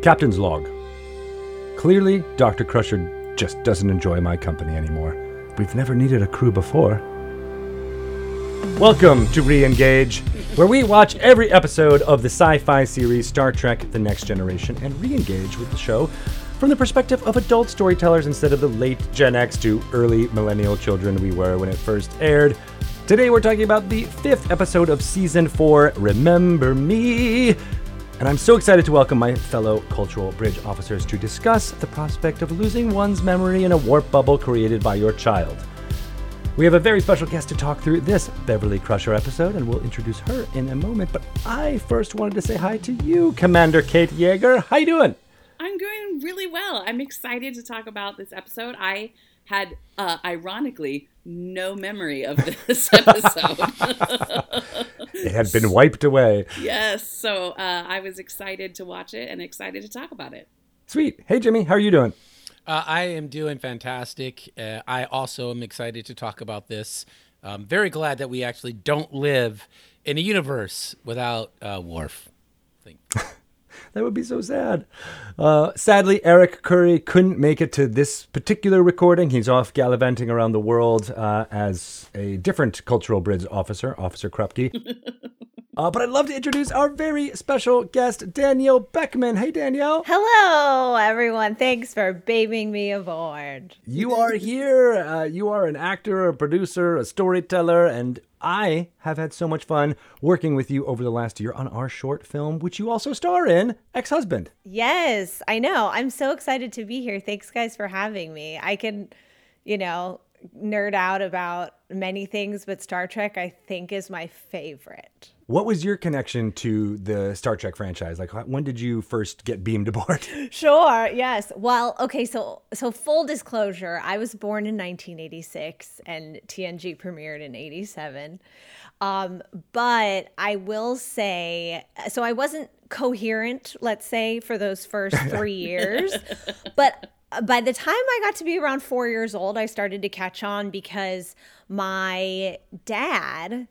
Captain's log. Clearly, Dr. Crusher just doesn't enjoy my company anymore. We've never needed a crew before. Welcome to Reengage, where we watch every episode of the sci-fi series Star Trek: The Next Generation and reengage with the show from the perspective of adult storytellers instead of the late Gen X to early millennial children we were when it first aired. Today we're talking about the 5th episode of Season 4, Remember Me. And I'm so excited to welcome my fellow Cultural Bridge officers to discuss the prospect of losing one's memory in a warp bubble created by your child. We have a very special guest to talk through this Beverly Crusher episode, and we'll introduce her in a moment. But I first wanted to say hi to you, Commander Kate Yeager. How you doing? I'm doing really well. I'm excited to talk about this episode. I had, ironically, no memory of this episode. It had been wiped away. Yes, so I was excited to watch it and excited to talk about it. Sweet. Hey, Jimmy, how are you doing? I am doing fantastic. I also am excited to talk about this. I'm very glad that we actually don't live in a universe without Worf. That would be so sad. Sadly, Eric Curry couldn't make it to this particular recording. He's off gallivanting around the world as a different Cultural Bridge officer, Officer Krupke. But I'd love to introduce our very special guest, Danielle Beckman. Hey, Danielle. Hello, everyone. Thanks for babying me aboard. You are here. You are an actor, a producer, a storyteller, and I have had so much fun working with you over the last year on our short film, which you also star in, Ex-Husband. Yes, I know. I'm so excited to be here. Thanks, guys, for having me. I can, nerd out about many things, but Star Trek, I think, is my favorite. What was your connection to the Star Trek franchise? Like, when did you first get beamed aboard? Sure, yes. Well, okay, so full disclosure, I was born in 1986 and TNG premiered in 87. But I will say, so I wasn't coherent, let's say, for those first 3 years. But by the time I got to be around 4 years old, I started to catch on because my dad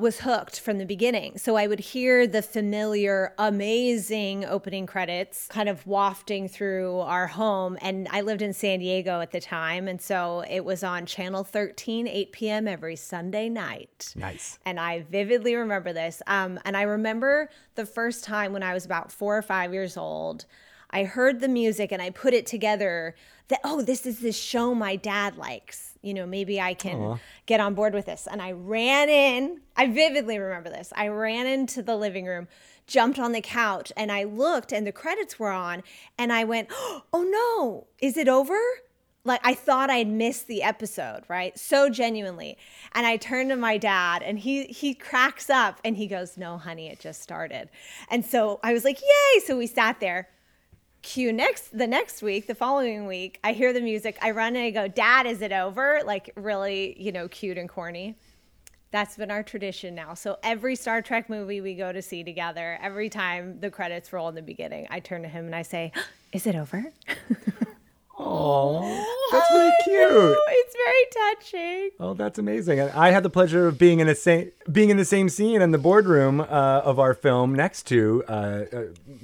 was hooked from the beginning. So I would hear the familiar, amazing opening credits kind of wafting through our home. And I lived in San Diego at the time. And so it was on Channel 13, 8 p.m. every Sunday night. Nice. And I vividly remember this. And I remember the first time when I was about 4 or 5 years old, I heard the music and I put it together that, oh, this is this show my dad likes. Maybe I can get on board with this. And I ran in. I vividly remember this. I ran into the living room, jumped on the couch, and I looked, and the credits were on. And I went, oh, no, is it over? Like, I thought I'd missed the episode, right? So genuinely. And I turned to my dad, and he cracks up, and he goes, no, honey, it just started. And so I was like, yay. So we sat there. Cue the following week, I hear the music, I run and I go, Dad, is it over? Like, really, cute and corny. That's been our tradition now. So every Star Trek movie we go to see together, every time the credits roll in the beginning, I turn to him and I say, is it over? Aww, that's really cute. No, it's very touching. Oh, that's amazing. And I had the pleasure of being in the same scene in the boardroom of our film next to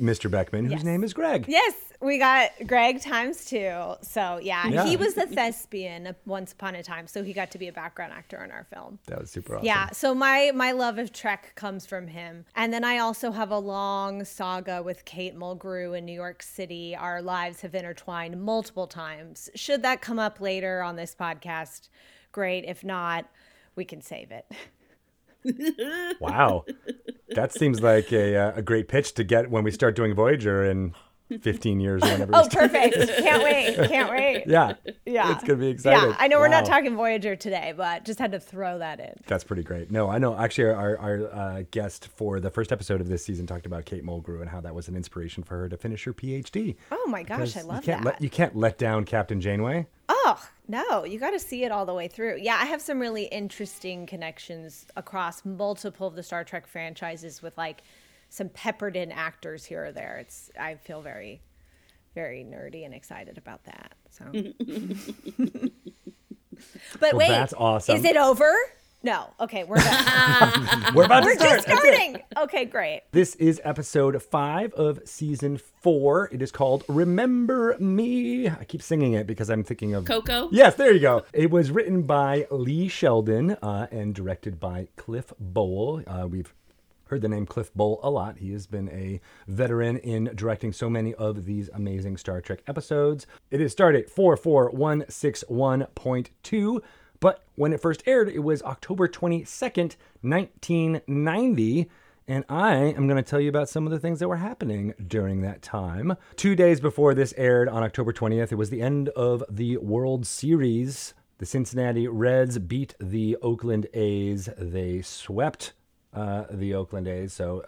Mr. Beckman, whose name is Greg. Yes, we got Greg times two. So yeah, he was a thespian once upon a time, so he got to be a background actor in our film. That was super awesome. Yeah, so my love of Trek comes from him. And then I also have a long saga with Kate Mulgrew in New York City. Our lives have intertwined multiple times. Should that come up later on this podcast, great. If not, we can save it. Wow. That seems like a great pitch to get when we start doing Voyager in 15 years or whenever. Oh, perfect. Can't wait. Yeah. It's going to be exciting. Yeah, I know we're not talking Voyager today, but just had to throw that in. That's pretty great. No, I know. Actually, our guest for the first episode of this season talked about Kate Mulgrew and how that was an inspiration for her to finish her PhD. Oh my gosh, I love that. You can't let down Captain Janeway. Oh, no, you got to see it all the way through. Yeah, I have some really interesting connections across multiple of the Star Trek franchises with some peppered in actors here or there. I feel very, very nerdy and excited about that. So, but wait, that's awesome. Is it over? No. Okay, we're done. We're just starting. Okay, great. This is episode 5 of season 4. It is called Remember Me. I keep singing it because I'm thinking of... Coco? Yes, there you go. It was written by Lee Sheldon and directed by Cliff Bole. We've heard the name Cliff Bole a lot. He has been a veteran in directing so many of these amazing Star Trek episodes. It is started 44161.2. But when it first aired, it was October 22nd, 1990. And I am going to tell you about some of the things that were happening during that time. 2 days before this aired on October 20th, it was the end of the World Series. The Cincinnati Reds beat the Oakland A's. They swept the Oakland A's. So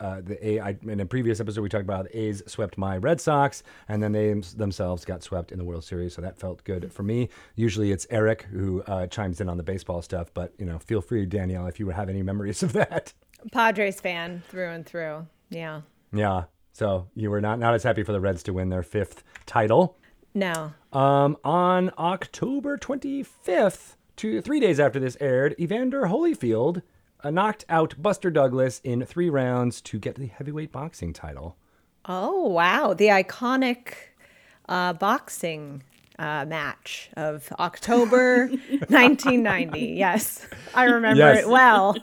in a previous episode, we talked about the A's swept my Red Sox, and then they themselves got swept in the World Series. So that felt good for me. Usually it's Eric who chimes in on the baseball stuff, but you know, feel free, Danielle, if you have any memories of that. Padres fan through and through. Yeah. Yeah. So you were not as happy for the Reds to win their 5th title. No. On October 25th, 3 days after this aired, Evander Holyfield knocked out Buster Douglas in 3 rounds to get the heavyweight boxing title. Oh, wow. The iconic boxing match of October 1990. Yes, I remember it well.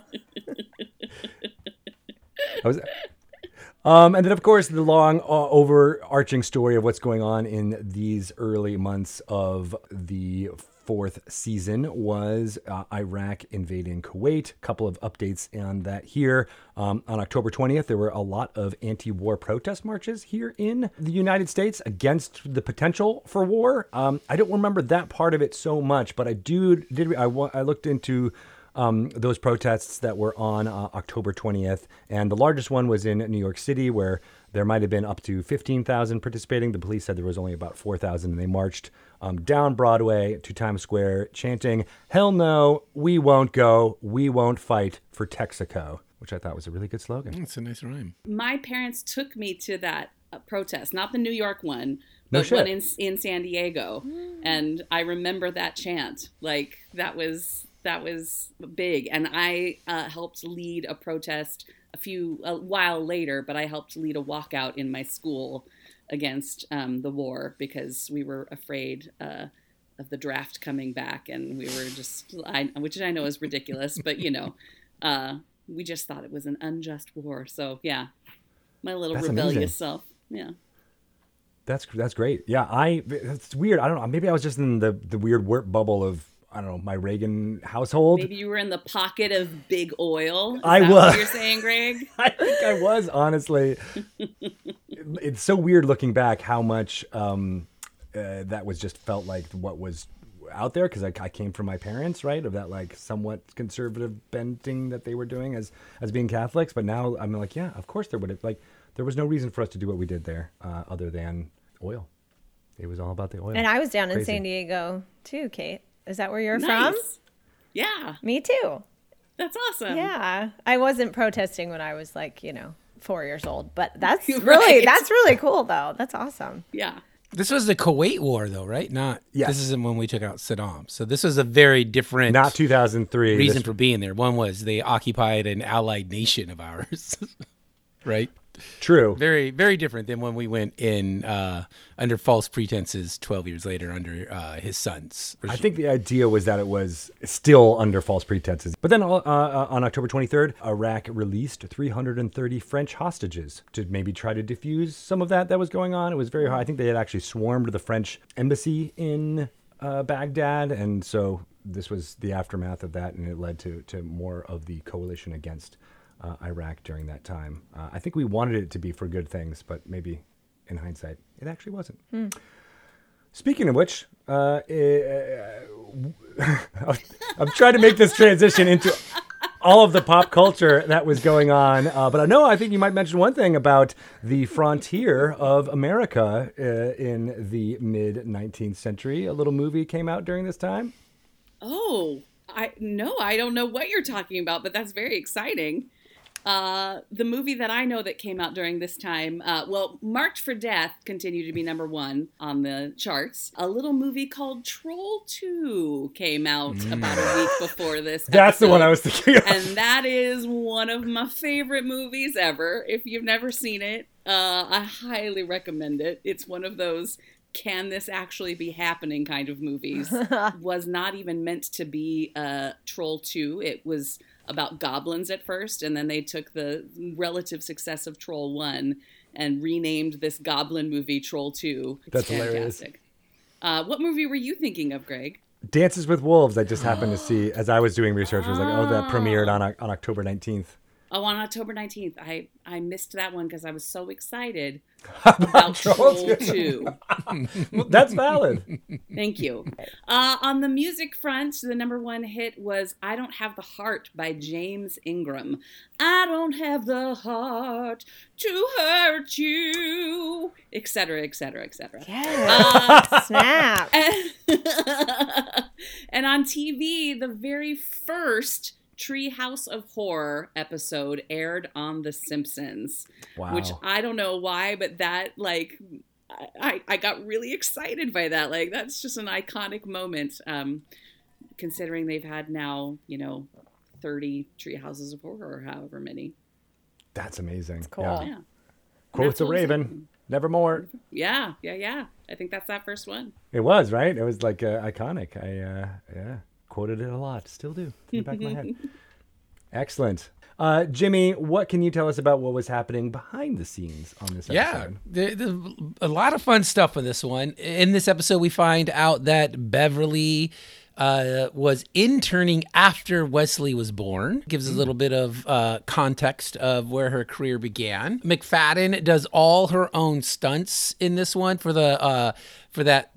And then, of course, the long overarching story of what's going on in these early months of the 4th season was Iraq invading Kuwait. A couple of updates on that here. On October 20th, there were a lot of anti-war protest marches here in the United States against the potential for war. I don't remember that part of it so much, but I I looked into those protests that were on October 20th, and the largest one was in New York City, where there might have been up to 15,000 participating. The police said there was only about 4,000, and they marched down Broadway to Times Square chanting, "Hell no, we won't go, we won't fight for Texaco," which I thought was a really good slogan. That's a nice rhyme. My parents took me to that protest, not the New York one, but one in San Diego. And I remember that chant. Like, that was big. And I helped lead a protest a while later, but I helped lead a walkout in my school against the war, because we were afraid of the draft coming back, and we were which I know is ridiculous, but you know, we just thought it was an unjust war. So yeah, my little rebellious self. Yeah. That's great. Yeah, it's weird. I don't know. Maybe I was just in the weird warp bubble of, I don't know, my Reagan household. Maybe you were in the pocket of big oil. Is that what you're saying, Greg? I think I was, honestly. It's so weird looking back how much that was just felt like what was out there, because I came from my parents, right, of that like somewhat conservative bending that they were doing as being Catholics. But now I'm like, yeah, of course there would have. Like, there was no reason for us to do what we did there other than oil. It was all about the oil. And I was down in San Diego too, Kate. Is that where you're from? Yeah. Me too. That's awesome. Yeah. I wasn't protesting when I was like, you know, 4 years old, but that's really cool though. That's awesome. Yeah. This was the Kuwait War though, right? This isn't when we took out Saddam. So this was a very different, not 2003 reason for being there. One was they occupied an allied nation of ours, right? True. Very, very different than when we went in under false pretenses 12 years later under his son's regime. I think the idea was that it was still under false pretenses. But then on October 23rd, Iraq released 330 French hostages to maybe try to defuse some of that was going on. It was very hard. I think they had actually swarmed the French embassy in Baghdad. And so this was the aftermath of that. And it led to more of the coalition against Iraq during that time. I think we wanted it to be for good things, but maybe in hindsight, it actually wasn't. Speaking of which, I'm trying to make this transition into all of the pop culture that was going on. But I know, I think you might mention one thing about the frontier of America in the mid-19th century. A little movie came out during this time. Oh, I don't know what you're talking about, but that's very exciting. The movie that I know that came out during this time, Marked for Death continued to be number one on the charts. A little movie called Troll 2 came out about a week before this episode. That's the one I was thinking of. And that is one of my favorite movies ever. If you've never seen it, I highly recommend it. It's one of those can this actually be happening kind of movies. Was not even meant to be Troll 2. It was about goblins at first, and then they took the relative success of Troll 1 and renamed this goblin movie Troll 2. That's fantastic. Hilarious. What movie were you thinking of, Greg? Dances with Wolves, I just happened to see as I was doing research. I was like, that premiered on October 19th. Oh, on October 19th. I missed that one because I was so excited about Troll 2. That's valid. Thank you. On the music front, the number one hit was I Don't Have the Heart by James Ingram. I don't have the heart to hurt you, et cetera, et cetera, et cetera. Yeah. Snap. And on TV, the very first Treehouse of Horror episode aired on The Simpsons. Wow. Which I don't know why, but that, like, I got really excited by that. Like, that's just an iconic moment, considering they've had now, 30 Treehouses of Horror or however many. That's amazing. That's cool. Yeah. Quotes a Raven. Awesome. Nevermore. Yeah. I think that's that first one. It was, right? It was, like, iconic. I quoted it a lot. Still do. In the back of my head. Excellent. Jimmy, what can you tell us about what was happening behind the scenes on this episode? Yeah, a lot of fun stuff with this one. In this episode, we find out that Beverly was interning after Wesley was born. Gives a little bit of context of where her career began. McFadden does all her own stunts in this one for the for that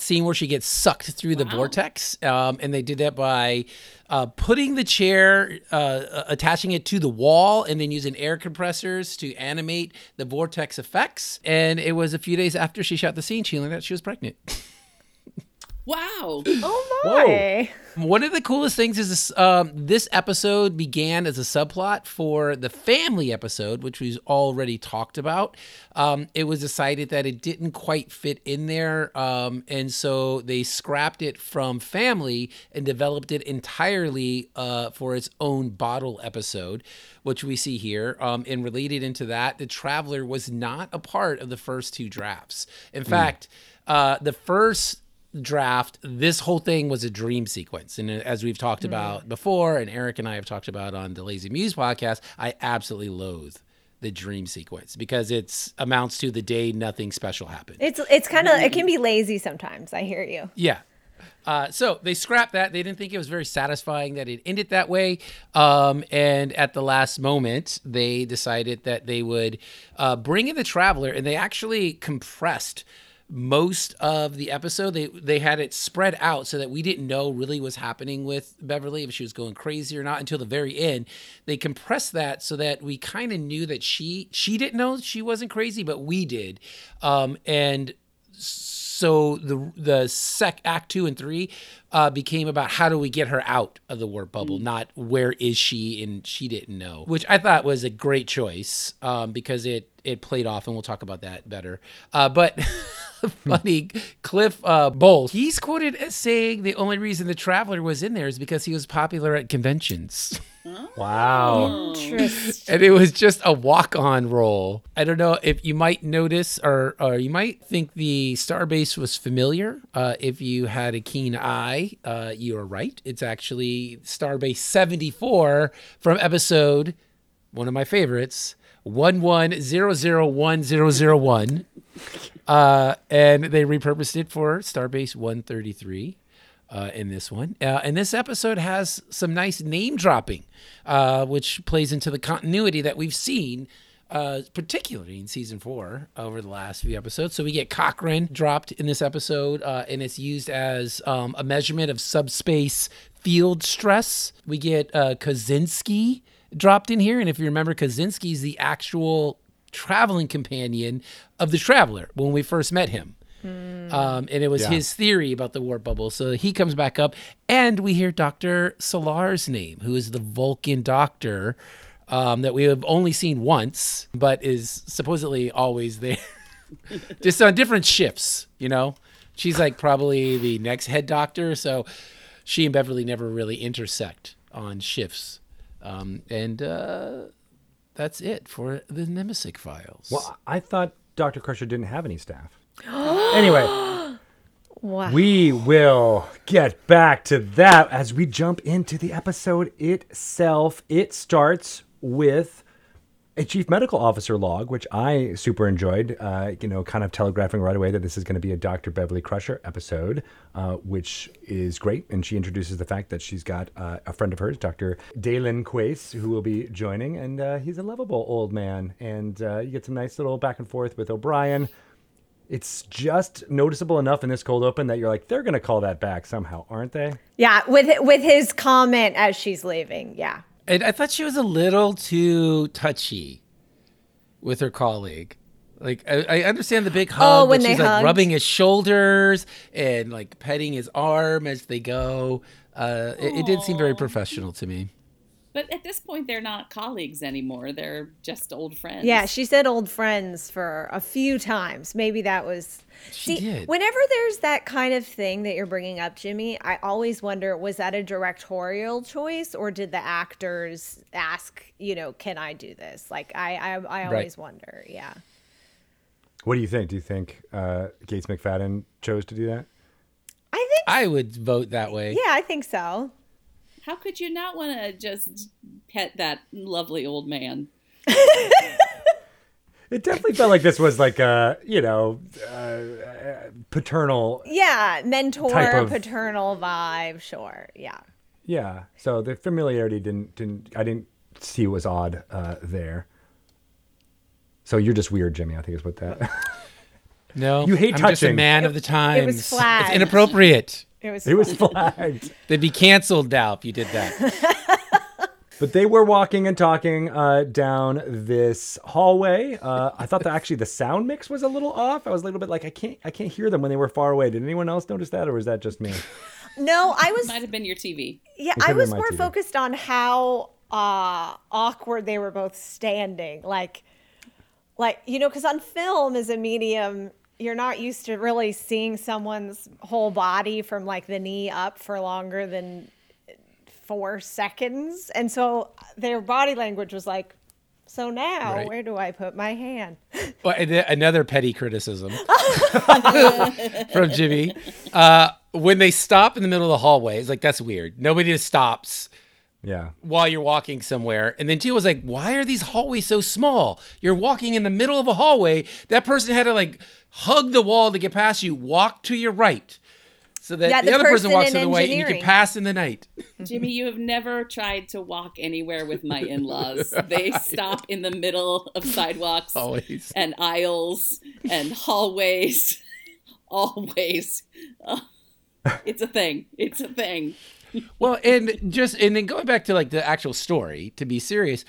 scene where she gets sucked through the vortex. And they did that by putting the chair, attaching it to the wall, and then using air compressors to animate the vortex effects. And it was a few days after she shot the scene, she learned that she was pregnant. Wow. Oh, my. Whoa. One of the coolest things is this episode began as a subplot for the family episode, which we've already talked about. It was decided that it didn't quite fit in there, and so they scrapped it from family and developed it entirely for its own bottle episode, which we see here. And related into that, The Traveler was not a part of the first two drafts. In fact, the first draft, this whole thing was a dream sequence, and as we've talked about before, and Eric and I have talked about on the Lazy Muse podcast, I absolutely loathe the dream sequence because it amounts to the day nothing special happened. It's kind of, it can be lazy sometimes. I hear you. Yeah. So they scrapped that. They didn't think it was very satisfying that it ended that way. And at the last moment, they decided that they would bring in The Traveler, and they actually compressed most of the episode. They had it spread out so that we didn't know really what was happening with Beverly, if she was going crazy or not, until the very end. They compressed that so that we kind of knew that she didn't know she wasn't crazy, but we did. And so the act 2 and 3 became about how do we get her out of the warp bubble, not where is she and she didn't know, which I thought was a great choice because it played off, and we'll talk about that better. But funny, Cliff Bole, he's quoted as saying the only reason The Traveler was in there is because he was popular at conventions. Wow. Interesting. And it was just a walk-on role. I don't know if you might notice or you might think the Starbase was familiar. If you had a keen eye, you are right. It's actually Starbase 74 from episode, one of my favorites, 11001001. And they repurposed it for Starbase 133 in this one. And this episode has some nice name dropping, which plays into the continuity that we've seen, particularly in season 4 over the last few episodes. So we get Cochrane dropped in this episode, and it's used as a measurement of subspace field stress. We get Kaczynski dropped in here. And if you remember, Kaczynski is the actual traveling companion of The Traveler when we first met him. And it was his theory about the warp bubble. So he comes back up, and we hear Dr. Solar's name, who is the Vulcan doctor that we have only seen once, but is supposedly always there, just on different shifts, you know? She's like probably the next head doctor, so she and Beverly never really intersect on shifts. That's it for the Nemesic Files. Well, I thought Dr. Crusher didn't have any staff. Anyway, wow. We will get back to that as we jump into the episode itself. It starts with a chief medical officer log, which I super enjoyed, kind of telegraphing right away that this is going to be a Dr. Beverly Crusher episode, which is great. And she introduces the fact that she's got a friend of hers, Dr. Dalen Quaice, who will be joining. And he's a lovable old man. And you get some nice little back and forth with O'Brien. It's just noticeable enough in this cold open that you're like, they're going to call that back somehow, aren't they? Yeah, with his comment as she's leaving. Yeah. And I thought she was a little too touchy with her colleague. Like, I understand the big hug, but she's like rubbing his shoulders and like petting his arm as they go. It did seem very professional to me. But at this point, they're not colleagues anymore. They're just old friends. Yeah, she said old friends for a few times. Maybe that was... She did. Whenever there's that kind of thing that you're bringing up, Jimmy, I always wonder, was that a directorial choice or did the actors ask, can I do this? Like, I always wonder, yeah. What do you think? Do you think Gates McFadden chose to do that? I think... I would vote that way. Yeah, I think so. How could you not want to just pet that lovely old man? It definitely felt like this was like a, paternal. Yeah, mentor, paternal vibe, sure, yeah. Yeah, so the familiarity I didn't see was odd there. So you're just weird, Jimmy, I think is what that. No, you hate touching. I'm just a man of the times. It was flagged. It's inappropriate. It was flagged. They'd be canceled now if you did that. But they were walking and talking down this hallway. I thought that actually the sound mix was a little off. I was a little bit like, I can't hear them when they were far away. Did anyone else notice that, or was that just me? No, I was. It might have been your TV. Yeah, I was more focused on how awkward they were both standing. Like, because on film is a medium. You're not used to really seeing someone's whole body from like the knee up for longer than 4 seconds. And so their body language was like, so now where do I put my hand? Well, another petty criticism from Jimmy. When they stop in the middle of the hallway, it's like, that's weird. Nobody just stops. Yeah. While you're walking somewhere. And then Tia was like, why are these hallways so small? You're walking in the middle of a hallway. That person had to like hug the wall to get past you, walk to your right. So that the other person walks to the way and you can pass in the night. Jimmy, you have never tried to walk anywhere with my in-laws. They stop in the middle of sidewalks always. And aisles and hallways. Always. It's a thing. It's a thing. Well, and then going back to like the actual story, to be serious,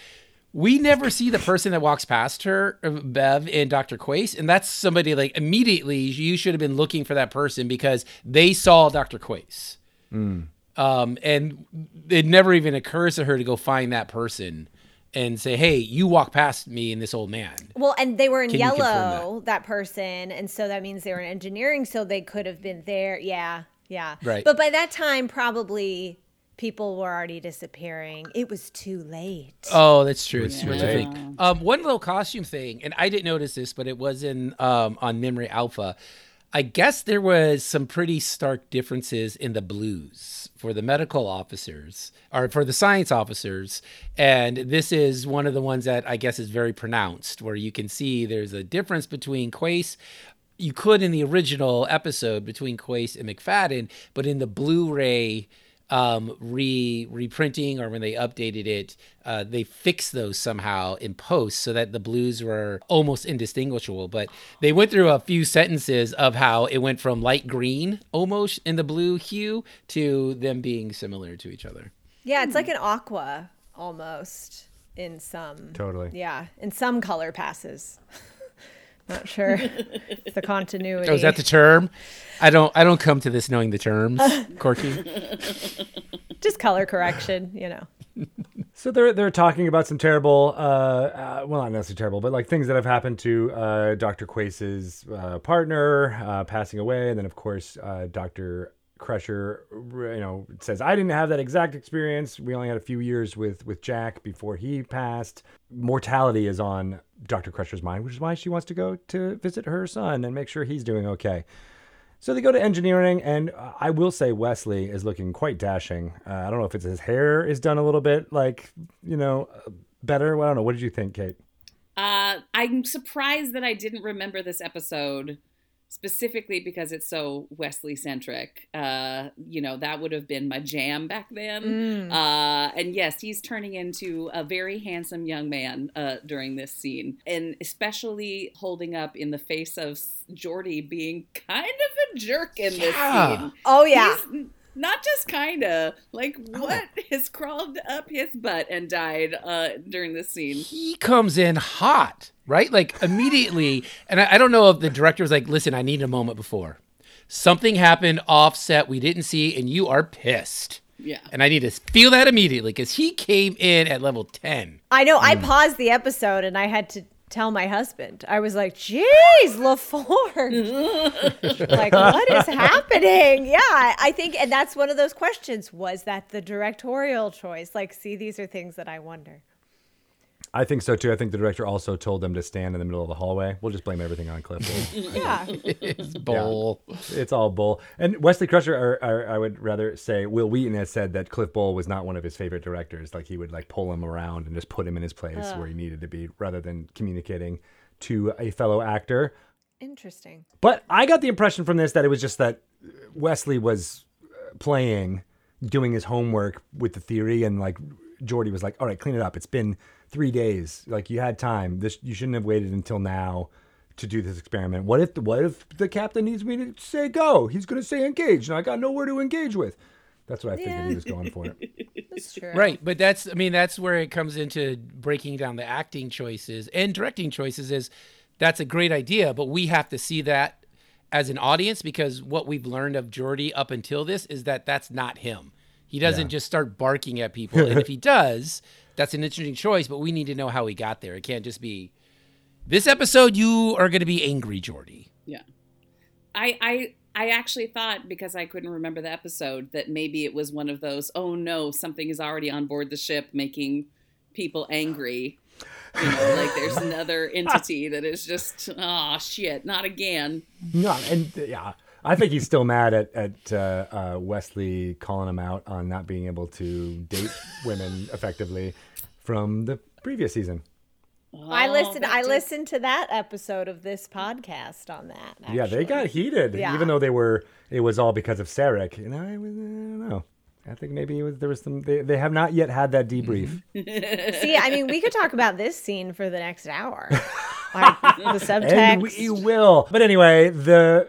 we never see the person that walks past her, Bev and Dr. Quaice, and that's somebody like immediately you should have been looking for that person because they saw Dr. Quaice. Mm. And it never even occurs to her to go find that person and say, hey, you walk past me and this old man. Well, and they were in yellow, that person, and so that means they were in engineering, so they could have been there, yeah. Yeah. Right. But by that time, probably people were already disappearing. It was too late. Oh, that's true. It's too late. One little costume thing, and I didn't notice this, but it was in on Memory Alpha. I guess there was some pretty stark differences in the blues for the medical officers or for the science officers. And this is one of the ones that I guess is very pronounced, where you can see there's a difference between Quaice. You could in the original episode between Quaice and McFadden, but in the Blu-ray reprinting or when they updated it, they fixed those somehow in post so that the blues were almost indistinguishable. But they went through a few sentences of how it went from light green almost in the blue hue to them being similar to each other. Yeah, it's like an aqua almost in some. Totally. Yeah, in some color passes. Not sure the continuity. Oh, is that the term? I don't come to this knowing the terms, Corky. Just color correction, you know. So they're talking about some terrible, well, not necessarily terrible, but like things that have happened to Dr. Quaice's partner passing away, and then of course Dr. Crusher, you know, says, I didn't have that exact experience. We only had a few years with Jack before he passed. Mortality is on Dr. Crusher's mind, which is why she wants to go to visit her son and make sure he's doing okay. So they go to engineering, and I will say Wesley is looking quite dashing. I don't know if it's his hair is done a little bit, like, you know, better. Well, I don't know. What did you think, Kate? I'm surprised that I didn't remember this episode specifically because it's so Wesley-centric. You know, that would have been my jam back then. And yes, he's turning into a very handsome young man during this scene. And especially holding up in the face of Geordi being kind of jerk in this scene. Oh yeah. He's not just kind of like what has crawled up his butt and died during this scene. He comes in hot, right? Like immediately. And I don't know if the director was like, listen, I needed a moment before. Something happened offset we didn't see and you are pissed. Yeah. And I need to feel that immediately because he came in at level 10. I know. I paused the episode and I had to tell my husband. I was like, geez, La Forge. Like, what is happening? Yeah, I think, and that's one of those questions. Was that the directorial choice? Like, see, these are things that I wonder. I think so, too. I think the director also told them to stand in the middle of the hallway. We'll just blame everything on Cliff Bole. Yeah. It's Bole. Yeah. It's all Bole. And Wesley Crusher, or I would rather say Will Wheaton, has said that Cliff Bole was not one of his favorite directors. Like, he would, like, pull him around and just put him in his place where he needed to be rather than communicating to a fellow actor. Interesting. But I got the impression from this that it was just that Wesley was playing, doing his homework with the theory, and, like, Geordi was like, all right, clean it up. It's been 3 days. Like, you had time. This, you shouldn't have waited until now to do this experiment. What if the captain needs me to say go? He's going to say engage, and I got nowhere to engage with. That's what I figured he was going for. That's true. Right, but that's where it comes into breaking down the acting choices and directing choices is that's a great idea, but we have to see that as an audience because what we've learned of Geordi up until this is that that's not him. He doesn't just start barking at people. And if he does, that's an interesting choice, but we need to know how he got there. It can't just be, this episode, you are going to be angry, Geordi. Yeah. I actually thought, because I couldn't remember the episode, that maybe it was one of those, oh no, something is already on board the ship making people angry. You know, like there's another entity that is just, oh shit, not again. No, and yeah. I think he's still mad at Wesley calling him out on not being able to date women effectively from the previous season. Oh, I listened to that episode of this podcast on that. Actually. Yeah, they got heated, even though it was all because of Sarek. And I don't know. I think maybe there was some. They have not yet had that debrief. See, I mean, we could talk about this scene for the next hour. Like the subtext, and we will. But anyway,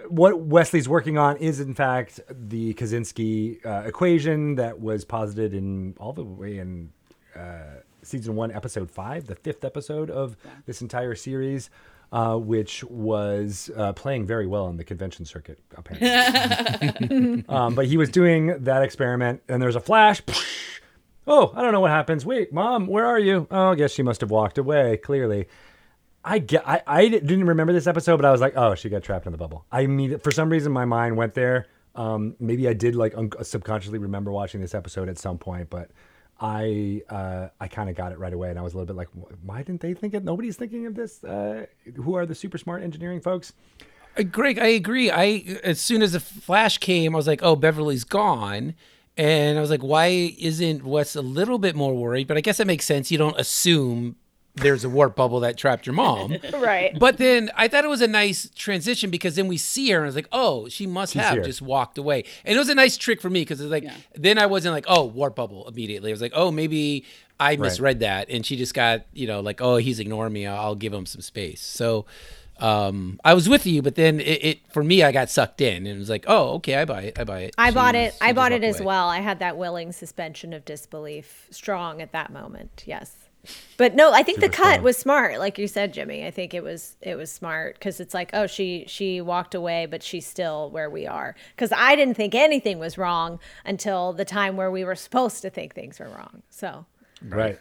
what Wesley's working on is in fact the Kaczynski equation that was posited in all the way in season 1, episode 5, the 5th episode of this entire series. Which was playing very well on the convention circuit, apparently. But he was doing that experiment, and there's a flash. Oh, I don't know what happens. Wait, Mom, where are you? Oh, I guess she must have walked away, clearly. I didn't remember this episode, but I was like, oh, she got trapped in the bubble. For some reason, my mind went there. Maybe I did like subconsciously remember watching this episode at some point, but I kind of got it right away, and I was a little bit like, why didn't they think it? Nobody's thinking of this. Who are the super smart engineering folks? Greg, I agree. As soon as the flash came, I was like, oh, Beverly's gone. And I was like, why isn't Wes a little bit more worried? But I guess that makes sense. You don't assume there's a warp bubble that trapped your mom. Right. But then I thought it was a nice transition because then we see her and I was like, oh, she must have just walked away. And it was a nice trick for me because it was like, then I wasn't like, oh, warp bubble immediately. I was like, oh, maybe I misread that. And she just got, you know, like, oh, he's ignoring me. I'll give him some space. So I was with you, but then it for me, I got sucked in and it was like, oh, okay, I buy it. I bought it as well. I had that willing suspension of disbelief strong at that moment. Yes. But no, I think the cut was smart, like you said, Jimmy. I think it was smart because it's like, oh, she walked away, but she's still where we are. Because I didn't think anything was wrong until the time where we were supposed to think things were wrong. So Right.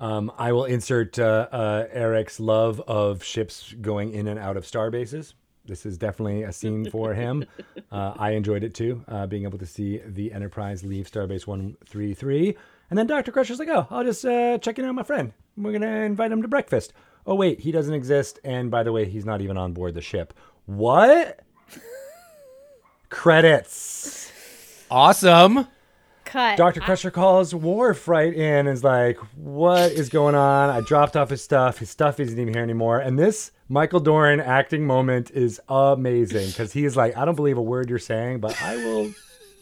I will insert Eric's love of ships going in and out of starbases. This is definitely a scene for him. I enjoyed it too, being able to see the Enterprise leave Starbase 133. And then Dr. Crusher's like, oh, I'll just check in on my friend. We're going to invite him to breakfast. Oh, wait, he doesn't exist. And by the way, he's not even on board the ship. What? Credits. Awesome. Cut. Dr. Crusher calls Worf right in and is like, what is going on? I dropped off his stuff. His stuff isn't even here anymore. And this Michael Dorn acting moment is amazing because he is like, I don't believe a word you're saying, but I will.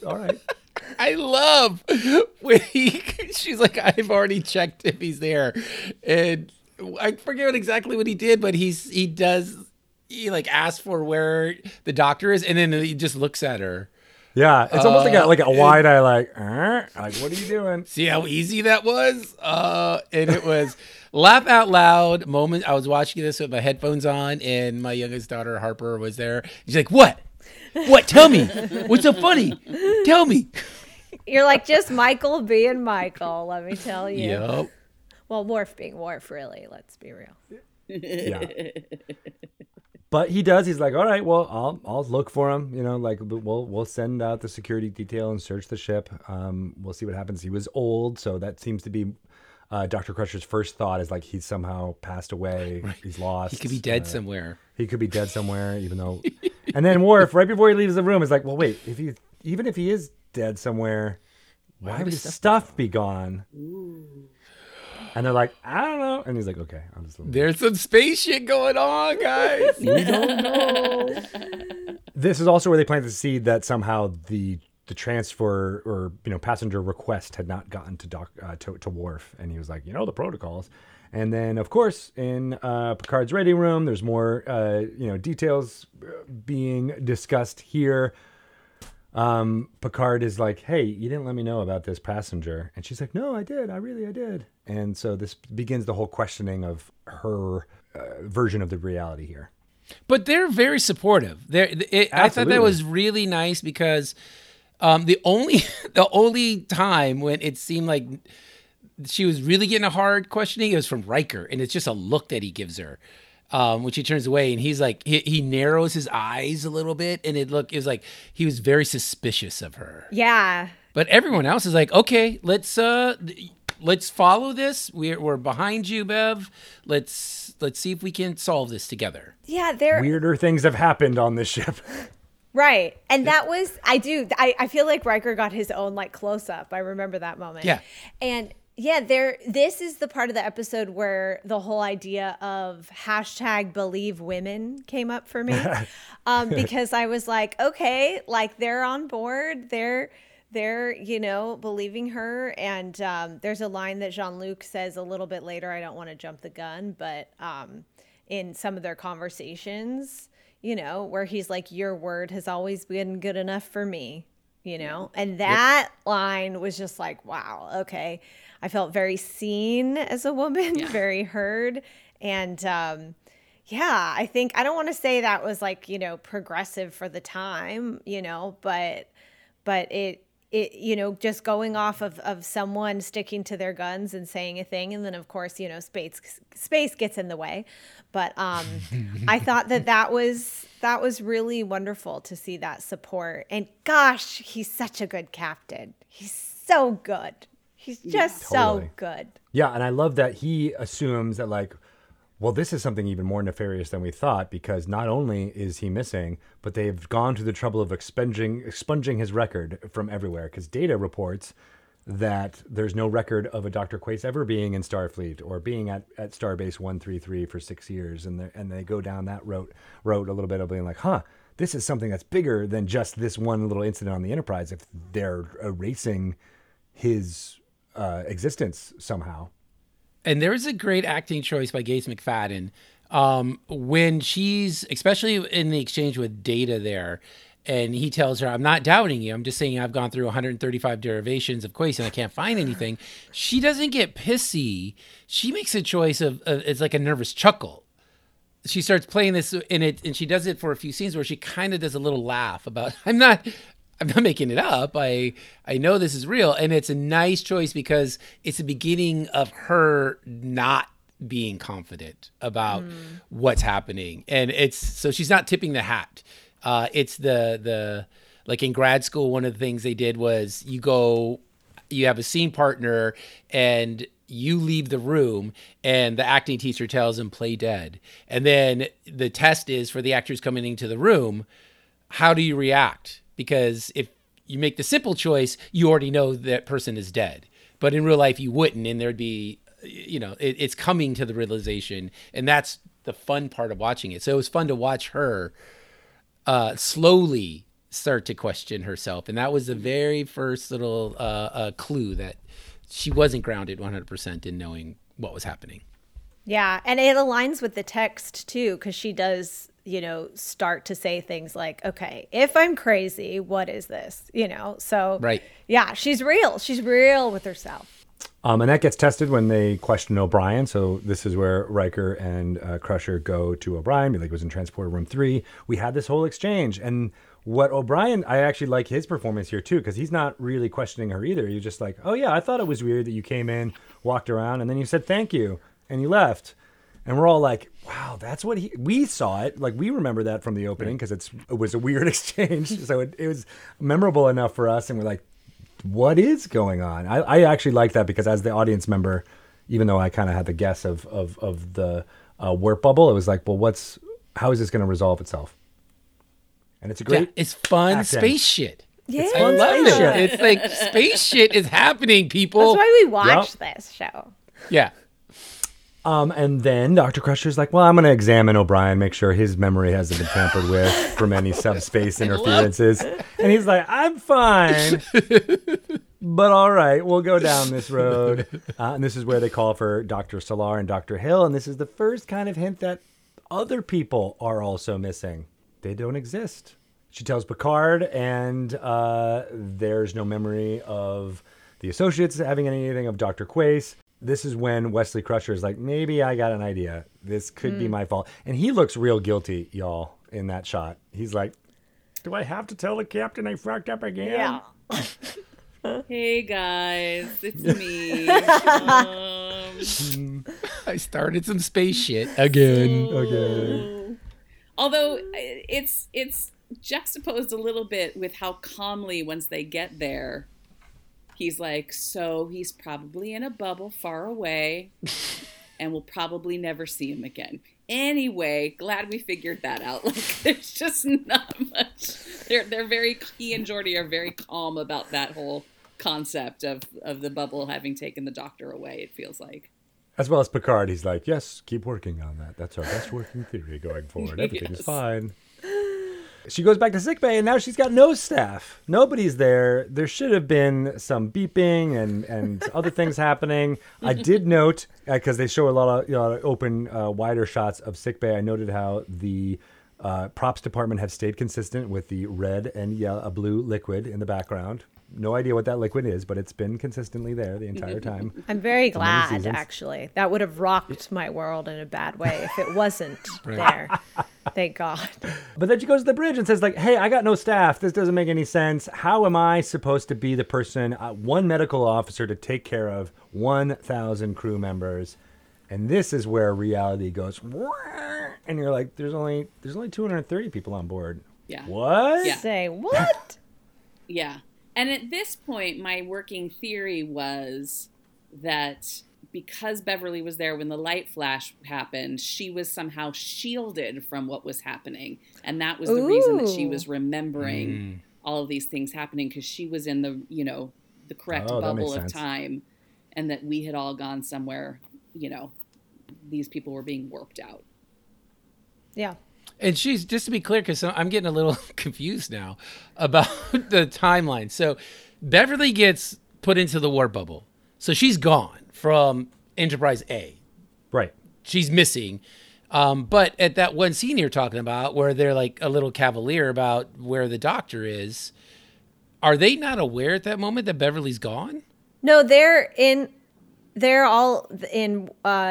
All right. I love when she's like, I've already checked if he's there. And I forget exactly what he did, but he like asks for where the doctor is and then he just looks at her. Yeah, it's almost like a wide eye, like, what are you doing? See how easy that was? And it was laugh out loud moment. I was watching this with my headphones on, and my youngest daughter Harper was there. She's like, "What? What? Tell me. What's so funny? Tell me." You're like just Michael being Michael. Let me tell you. Yep. Well, Worf being Worf, really. Let's be real. Yeah. But he does. He's like, all right, well, I'll look for him. You know, like we'll send out the security detail and search the ship. We'll see what happens. He was old, so that seems to be Dr. Crusher's first thought is like he's somehow passed away. Right. He's lost. He could be dead somewhere. He could be dead somewhere, even though. And then Worf, right before he leaves the room, is like, well, wait, if he is dead somewhere, why would his stuff be gone? Ooh. And they're like, I don't know. And he's like, okay. I'm just There's some space shit going on, guys. We don't know. This is also where they planted the seed that somehow the transfer or passenger request had not gotten to Worf. And he was like, the protocols. And then, of course, in Picard's ready room, there's more details being discussed here. Picard is like, hey, you didn't let me know about this passenger. And she's like, no, I did. I did. And so this begins the whole questioning of her version of the reality here. But they're very supportive. I thought that was really nice because the only time when it seemed like she was really getting a hard questioning, it was from Riker. And it's just a look that he gives her. When she turns away and he's like, he narrows his eyes a little bit and it was like, he was very suspicious of her. Yeah. But everyone else is like, okay, let's follow this. We're behind you, Bev. Let's see if we can solve this together. Yeah. Weirder things have happened on this ship. Right. And that was, I feel like Riker got his own like close up. I remember that moment. Yeah. And yeah, this is the part of the episode where the whole idea of #BelieveWomen came up for me. Because I was like, okay, like they're on board. They're believing her. And there's a line that Jean-Luc says a little bit later. I don't want to jump the gun, but in some of their conversations, where he's like, your word has always been good enough for me. And that line was just like, wow, okay. I felt very seen as a woman, very heard. And I think, I don't want to say that was like, progressive for the time, but it just going off of someone sticking to their guns and saying a thing. And then of course, space gets in the way. But I thought that was really wonderful to see that support. And gosh, he's such a good captain. He's so good. He's just so good. Yeah, and I love that he assumes that this is something even more nefarious than we thought because not only is he missing, but they've gone to the trouble of expunging his record from everywhere because Data reports that there's no record of a Dr. Quaice ever being in Starfleet or being at Starbase 133 for 6 years. And they go down that road a little bit of being like, huh, this is something that's bigger than just this one little incident on the Enterprise if they're erasing his... existence somehow. And there is a great acting choice by Gates McFadden when she's, especially in the exchange with Data there, and he tells her, I'm not doubting you. I'm just saying I've gone through 135 derivations of Quaice and I can't find anything. She doesn't get pissy. She makes a choice of it's like a nervous chuckle. She starts playing this and she does it for a few scenes where she kind of does a little laugh about, I'm not... I'm not making it up. I know this is real, and it's a nice choice because it's the beginning of her not being confident about what's happening, and it's so she's not tipping the hat. It's the like in grad school, one of the things they did was you have a scene partner and you leave the room and the acting teacher tells him play dead. And then the test is for the actors coming into the room, how do you react? Because if you make the simple choice, you already know that person is dead. But in real life, you wouldn't. And there'd be, it's coming to the realization. And that's the fun part of watching it. So it was fun to watch her slowly start to question herself. And that was the very first little clue that she wasn't grounded 100% in knowing what was happening. Yeah. And it aligns with the text too, because she does, start to say things like, okay, if I'm crazy, what is this? So right. Yeah, she's real. She's real with herself. And that gets tested when they question O'Brien. So this is where Riker and Crusher go to O'Brien. Be like, it was in transporter room 3. We had this whole exchange. And what O'Brien, I actually like his performance here too, because he's not really questioning her either. You're just like, oh yeah, I thought it was weird that you came in, walked around, and then you said thank you, and you left. And we're all like, wow, that's what we saw it. Like, we remember that from the opening because it was a weird exchange. So it was memorable enough for us, and we're like, what is going on? I actually like that because as the audience member, even though I kind of had the guess of the warp bubble, it was like, well, how is this going to resolve itself? And it's a great... Yeah, it's fun accent. Space shit. Yeah. It's fun space shit. It's like space shit is happening, people. That's why we watch this show. Yeah. And then Dr. Crusher's like, well, I'm going to examine O'Brien, make sure his memory hasn't been tampered with from any subspace interferences. And he's like, I'm fine. But all right, we'll go down this road. And this is where they call for Dr. Salar and Dr. Hill. And this is the first kind of hint that other people are also missing. They don't exist. She tells Picard, and there's no memory of the associates having anything of Dr. Quaice. This is when Wesley Crusher is like, maybe I got an idea. This could be my fault. And he looks real guilty, y'all, in that shot. He's like, do I have to tell the captain I fucked up again? Yeah. Hey, guys, it's me. I started some space shit again. Although it's juxtaposed a little bit with how calmly, once they get there, he's like, so he's probably in a bubble far away and we'll probably never see him again. Anyway, glad we figured that out. Like, there's just not much. He and Geordi are very calm about that whole concept of the bubble having taken the doctor away, it feels like. As well as Picard, he's like, yes, keep working on that. That's our best working theory going forward. Everything is fine. She goes back to sickbay, and now she's got no staff. Nobody's there. There should have been some beeping and other things happening. I did note, because they show a lot of open, wider shots of sickbay, I noted how the props department have stayed consistent with the red and blue liquid in the background. No idea what that liquid is, but it's been consistently there the entire time. I'm very glad, actually. That would have rocked my world in a bad way if it wasn't there. Thank God. But then she goes to the bridge and says, like, hey, I got no staff. This doesn't make any sense. How am I supposed to be the person, one medical officer, to take care of 1,000 crew members? And this is where reality goes, and you're like, there's only 230 people on board. Yeah. What? Yeah. Say what? Yeah. And at this point, my working theory was that because Beverly was there when the light flash happened, she was somehow shielded from what was happening. And that was the reason that she was remembering all of these things happening, because she was in the, the correct bubble of time, and that we had all gone somewhere, these people were being warped out. Yeah. And she's, just to be clear, because I'm getting a little confused now about the timeline. So Beverly gets put into the warp bubble. So she's gone from Enterprise A. Right. She's missing. But at that one scene you're talking about where they're like a little cavalier about where the doctor is, are they not aware at that moment that Beverly's gone? No, they're all in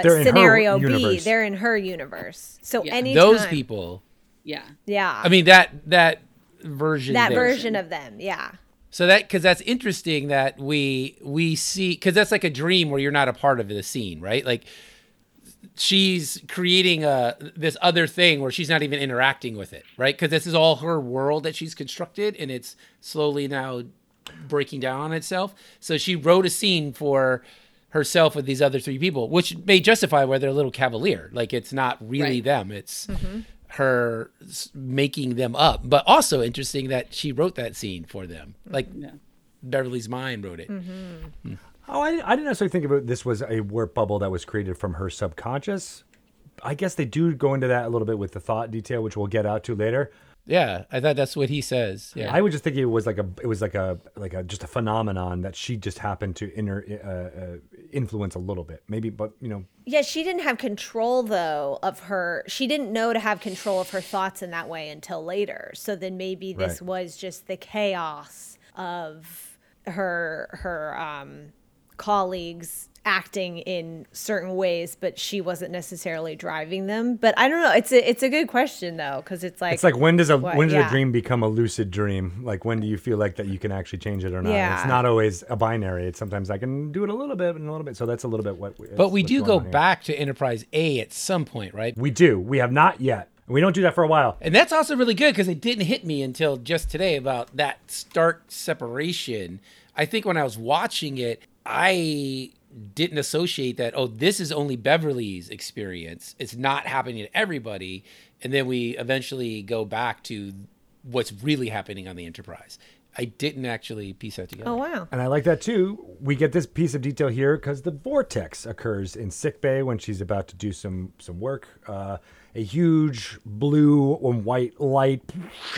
scenario B. They're in her universe. So anytime. Those people. Yeah. Yeah. I mean, that version. That version of them, yeah. So that, because that's interesting that we see, because that's like a dream where you're not a part of the scene, right? Like she's creating this other thing where she's not even interacting with it, right? Because this is all her world that she's constructed, and it's slowly now breaking down on itself. So she wrote a scene for herself with these other three people, which may justify why they're a little cavalier. Like it's not really them. It's her making them up. But also interesting that she wrote that scene for them. Like Beverly's mind wrote it. Mm-hmm. Oh, I didn't necessarily think about this was a warp bubble that was created from her subconscious. I guess they do go into that a little bit with the thought detail, which we'll get out to later. Yeah, I thought that's what he says. Yeah, I would just think it was like a just a phenomenon that she just happened to influence a little bit, maybe. But you know, yeah, she didn't have control though of her. She didn't know to have control of her thoughts in that way until later. So then maybe this was just the chaos of her colleagues acting in certain ways, but she wasn't necessarily driving them. But I don't know. It's a good question though, because it's like when does a dream become a lucid dream? Like when do you feel like that you can actually change it or not? Yeah. It's not always a binary. It's sometimes I can do it a little bit and a little bit. So that's a little bit what. But we do go back to Enterprise A at some point, right? We do. We have not yet. We don't do that for a while. And that's also really good because it didn't hit me until just today about that stark separation. I think when I was watching it, I didn't associate that, oh, this is only Beverly's experience. It's not happening to everybody. And then we eventually go back to what's really happening on the Enterprise. I didn't actually piece that together. Oh, wow. And I like that, too. We get this piece of detail here because the vortex occurs in sickbay when she's about to do some work. A huge blue and white light,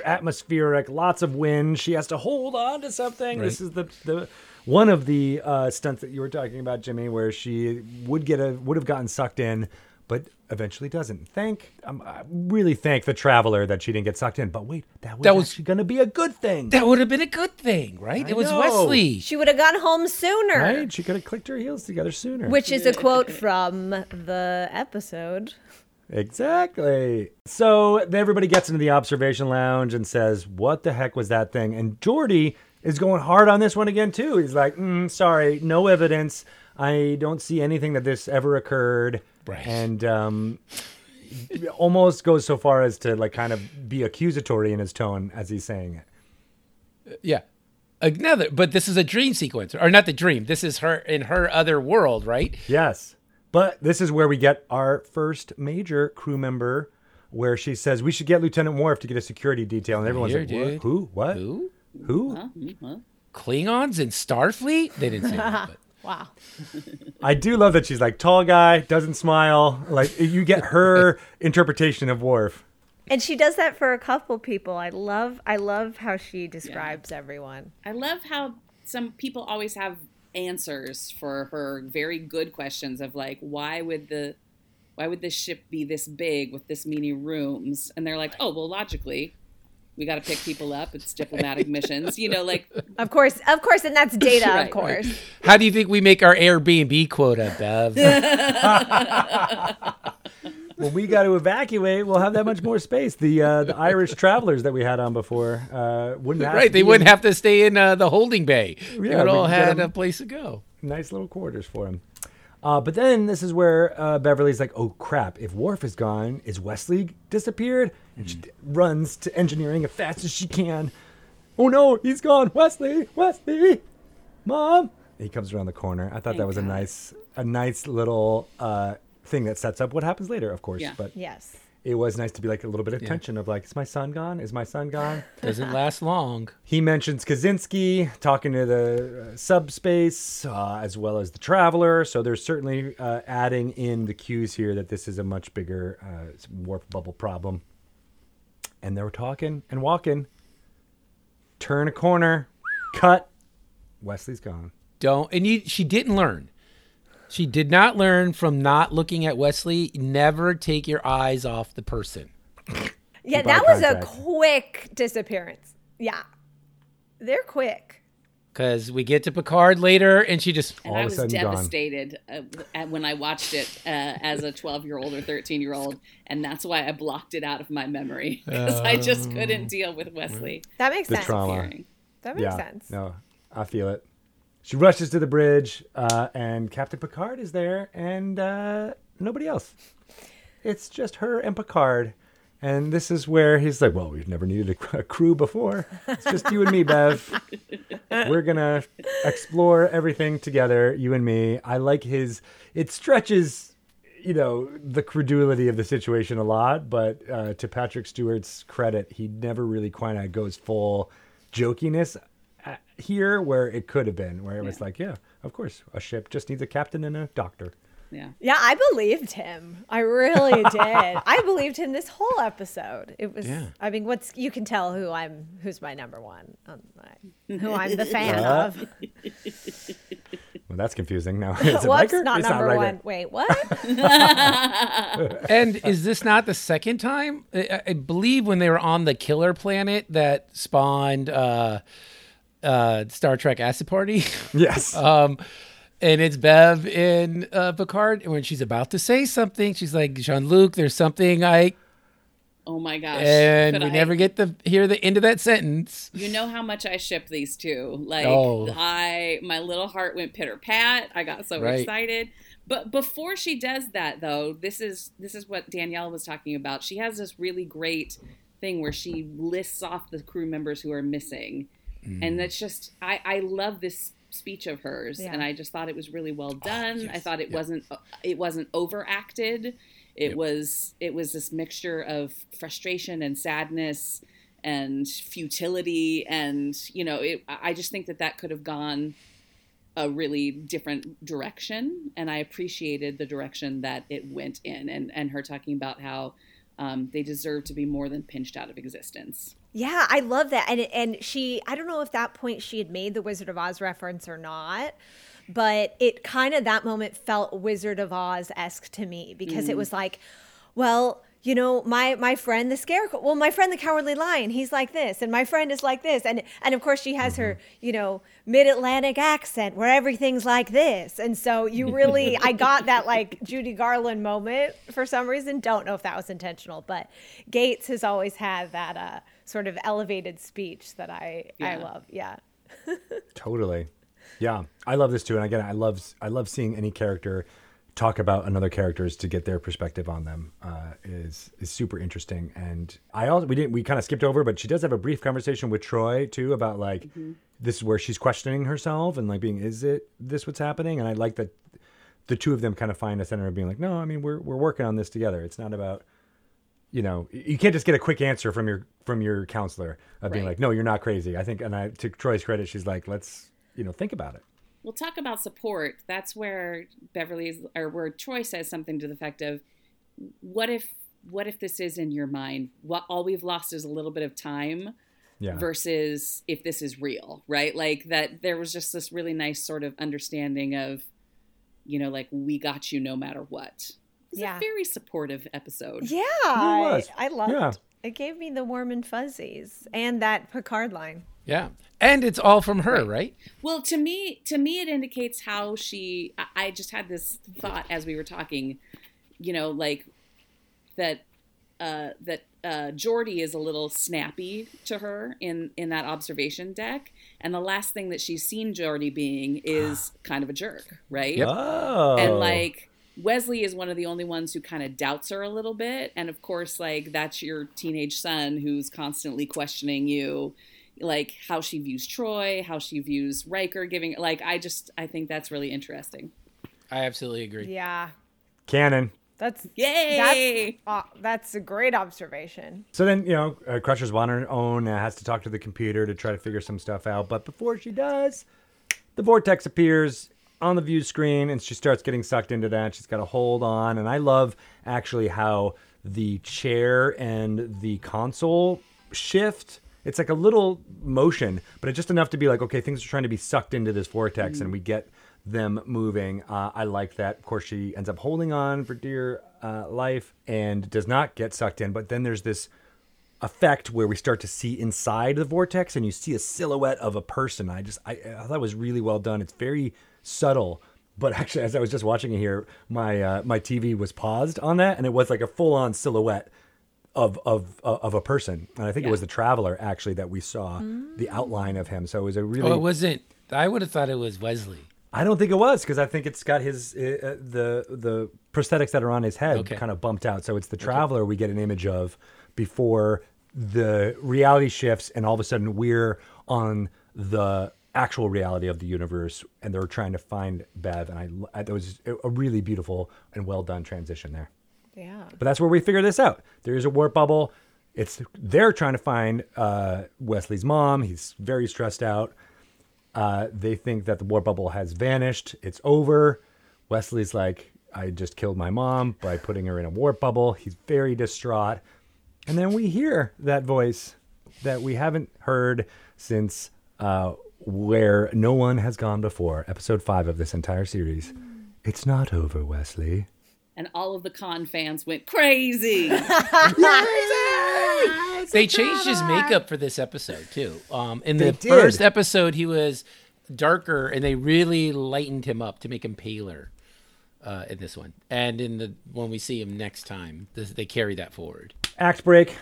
atmospheric, lots of wind. She has to hold on to something. Right. This is the one of the stunts that you were talking about, Jimmy, where she would have gotten sucked in, but eventually doesn't. I really thank the Traveler that she didn't get sucked in. But wait, that was actually going to be a good thing. That would have been a good thing, right? It was Wesley. She would have gone home sooner. Right? She could have clicked her heels together sooner. Which is a quote from the episode. Exactly. So everybody gets into the observation lounge and says, "What the heck was that thing?" And Geordi is going hard on this one again, too. He's like, sorry, no evidence. I don't see anything that this ever occurred. Right. And almost goes so far as to like kind of be accusatory in his tone as he's saying it. Yeah. Another, but this is a dream sequence. Or not the dream. This is her in her other world, right? Yes. But this is where we get our first major crew member where she says, we should get Lieutenant Worf to get a security detail. And everyone's like, who? What? Who? Huh? Klingons in Starfleet? They didn't say that. But. Wow. I do love that she's like, tall guy, doesn't smile. Like, you get her interpretation of Worf. And she does that for a couple people. I love how she describes everyone. I love how some people always have answers for her very good questions of like, why would this ship be this big with this many rooms? And they're like, oh, well, logically, we got to pick people up. It's diplomatic missions, you know, like. Of course. And that's Data, right, of course. Right. How do you think we make our Airbnb quota, Bev? When we got to evacuate, we'll have that much more space. The Irish travelers that we had on before wouldn't have to. Right. They wouldn't have to stay in the holding bay. Yeah, they would all had a place to go. Nice little quarters for them. But then this is where Beverly's like, oh, crap, if Worf is gone, is Wesley disappeared? And she runs to engineering as fast as she can. Oh, no, he's gone. Wesley, Mom. He comes around the corner. I thought that was a nice little thing that sets up what happens later, of course. Yeah. But yes, it was nice to be like a little bit of tension of like, is my son gone? Doesn't last long. He mentions Kaczynski talking to the subspace as well as the Traveler. So they're certainly adding in the cues here that this is a much bigger warp bubble problem. And they were talking and walking. Turn a corner. Cut. Wesley's gone. She didn't learn. She did not learn from not looking at Wesley. Never take your eyes off the person. Yeah, that was a quick disappearance. Yeah. They're quick. Because we get to Picard later, and she just all of a sudden gone. I was devastated when I watched it as a 12-year-old or 13-year-old, and that's why I blocked it out of my memory, because I just couldn't deal with Wesley. That makes sense. Trauma. That makes sense. No, I feel it. She rushes to the bridge, and Captain Picard is there, and nobody else. It's just her and Picard. And this is where he's like, well, we've never needed a crew before. It's just you and me, Bev. We're going to explore everything together, you and me. I like his, it stretches, you know, the credulity of the situation a lot. But to Patrick Stewart's credit, he never really quite goes full jokiness here where it could have been. Where it was like, yeah, of course, a ship just needs a captain and a doctor. Yeah, I believed him. I really did. I believed him this whole episode. It was, I mean, you can tell who's my number one, who I'm the fan of. Well, that's confusing now. Is it Riker? Not it's number not one. Wait, what? And is this not the second time? I believe when they were on the killer planet that spawned Star Trek Acid Party. Yes. And it's Bev in Picard. And when she's about to say something, she's like, Jean-Luc, there's something I... Oh, my gosh. And we never get to hear the end of that sentence. You know how much I ship these two. Like, my little heart went pitter-pat. I got so excited. But before she does that, though, this is what Danielle was talking about. She has this really great thing where she lists off the crew members who are missing. Mm. And that's just... I love this speech of hers, and I just thought it was really well done. I thought it wasn't overacted. It was this mixture of frustration and sadness and futility, and I just think that could have gone a really different direction, and I appreciated the direction that it went in, and her talking about how they deserve to be more than pinched out of existence. Yeah, I love that. And she, I don't know if that point she had made the Wizard of Oz reference or not, but it kind of, that moment felt Wizard of Oz-esque to me, because it was like, well, my friend, the Scarecrow, well, my friend, the Cowardly Lion, he's like this, and my friend is like this. And of course she has her, mid-Atlantic accent where everything's like this. And so you really, I got that like Judy Garland moment for some reason. Don't know if that was intentional, but Gates has always had that, sort of elevated speech that I love. Yeah. Totally. Yeah. I love this too. And again, I love seeing any character talk about another characters to get their perspective on them, is super interesting. And we kind of skipped over, but she does have a brief conversation with Troi too, about like, this is where she's questioning herself and like being, is it this what's happening? And I like that the two of them kind of find a center of being like, no, I mean, we're working on this together. It's not about, you can't just get a quick answer from your counselor of being like, no, you're not crazy. I think, and to Troy's credit, she's like, let's, think about it. We'll talk about support. That's where where Troi says something to the effect of, what if this is in your mind? All we've lost is a little bit of time versus if this is real, right? Like that there was just this really nice sort of understanding of, like, we got you no matter what. It was a very supportive episode. Yeah. I loved it. It gave me the warm and fuzzies and that Picard line. Yeah. And it's all from her, right? Well, to me, it indicates how she, I just had this thought as we were talking, like that Geordi is a little snappy to her in that observation deck. And the last thing that she's seen Geordi being is kind of a jerk, right? Yep. Oh. And like... Wesley is one of the only ones who kind of doubts her a little bit. And of course, like, that's your teenage son who's constantly questioning you, like, how she views Troi, how she views Riker giving, like, I think that's really interesting. I absolutely agree. Yeah. Canon. Yay! That's a great observation. So then, Crusher's on her own, has to talk to the computer to try to figure some stuff out. But before she does, the vortex appears on the view screen, and she starts getting sucked into that. She's got to hold on. And I love actually how the chair and the console shift. It's like a little motion, but it's just enough to be like, okay, things are trying to be sucked into this vortex, and we get them moving. I like that. Of course, she ends up holding on for dear life and does not get sucked in. But then there's this effect where we start to see inside the vortex and you see a silhouette of a person. I thought it was really well done. It's very subtle. But actually, as I was just watching it here, my TV was paused on that, and it was like a full-on silhouette of a person. And I think it was the Traveler, actually, that we saw the outline of him. So it was a really... Oh, it wasn't... I would have thought it was Wesley. I don't think it was, because I think it's got his the prosthetics that are on his head kind of bumped out. So it's the Traveler we get an image of before the reality shifts, and all of a sudden we're on the... actual reality of the universe, and they're trying to find Bev, and I that was a really beautiful and well done transition there. Yeah. But that's where we figure this out. There is a warp bubble. They're trying to find Wesley's mom. He's very stressed out. They think that the warp bubble has vanished. It's over. Wesley's like, I just killed my mom by putting her in a warp bubble. He's very distraught. And then we hear that voice that we haven't heard since... Where no one has gone before, episode 5 of this entire series. It's not over, Wesley. And all of the Khan fans went crazy. Crazy! They changed his makeup for this episode, too. In the first episode, he was darker, and they really lightened him up to make him paler in this one. And in the when we see him next time, they carry that forward. Act break.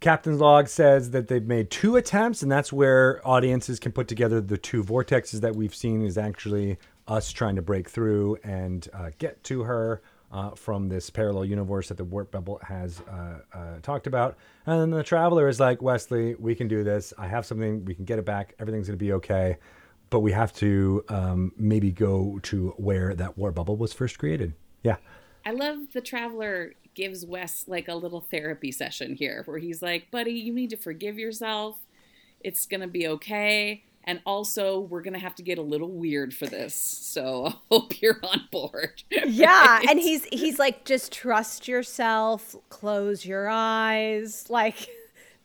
Captain's log says that they've made 2 attempts, and that's where audiences can put together the 2 vortexes that we've seen is actually us trying to break through and get to her from this parallel universe that the warp bubble has talked about. And then the Traveler is like, Wesley, we can do this. I have something. We can get it back. Everything's going to be okay. But we have to maybe go to where that warp bubble was first created. Yeah. I love the Traveler... gives Wes like a little therapy session here where he's like, buddy, you need to forgive yourself. It's going to be okay. And also we're going to have to get a little weird for this. So I hope you're on board. Yeah. Right? And he's like, just trust yourself, close your eyes. Like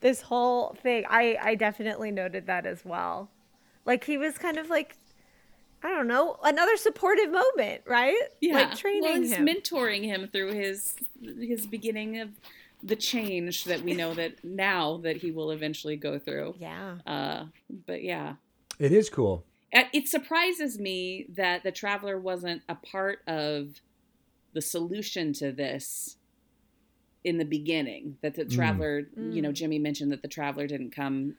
this whole thing. I definitely noted that as well. Like he was kind of like, I don't know, another supportive moment, right? Yeah. Like training him. Mentoring him through his beginning of the change that we know that now that he will eventually go through. Yeah. But yeah. It is cool. It surprises me that the Traveler wasn't a part of the solution to this in the beginning. That the Traveler, you know, Jimmy mentioned that the Traveler didn't come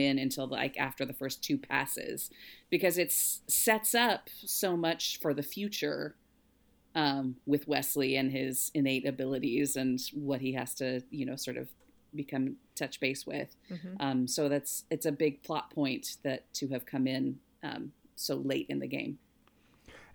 in until like after the first 2 passes, because it sets up so much for the future with Wesley and his innate abilities and what he has to, you know, sort of become touch base with. So it's a big plot point that to have come in so late in the game.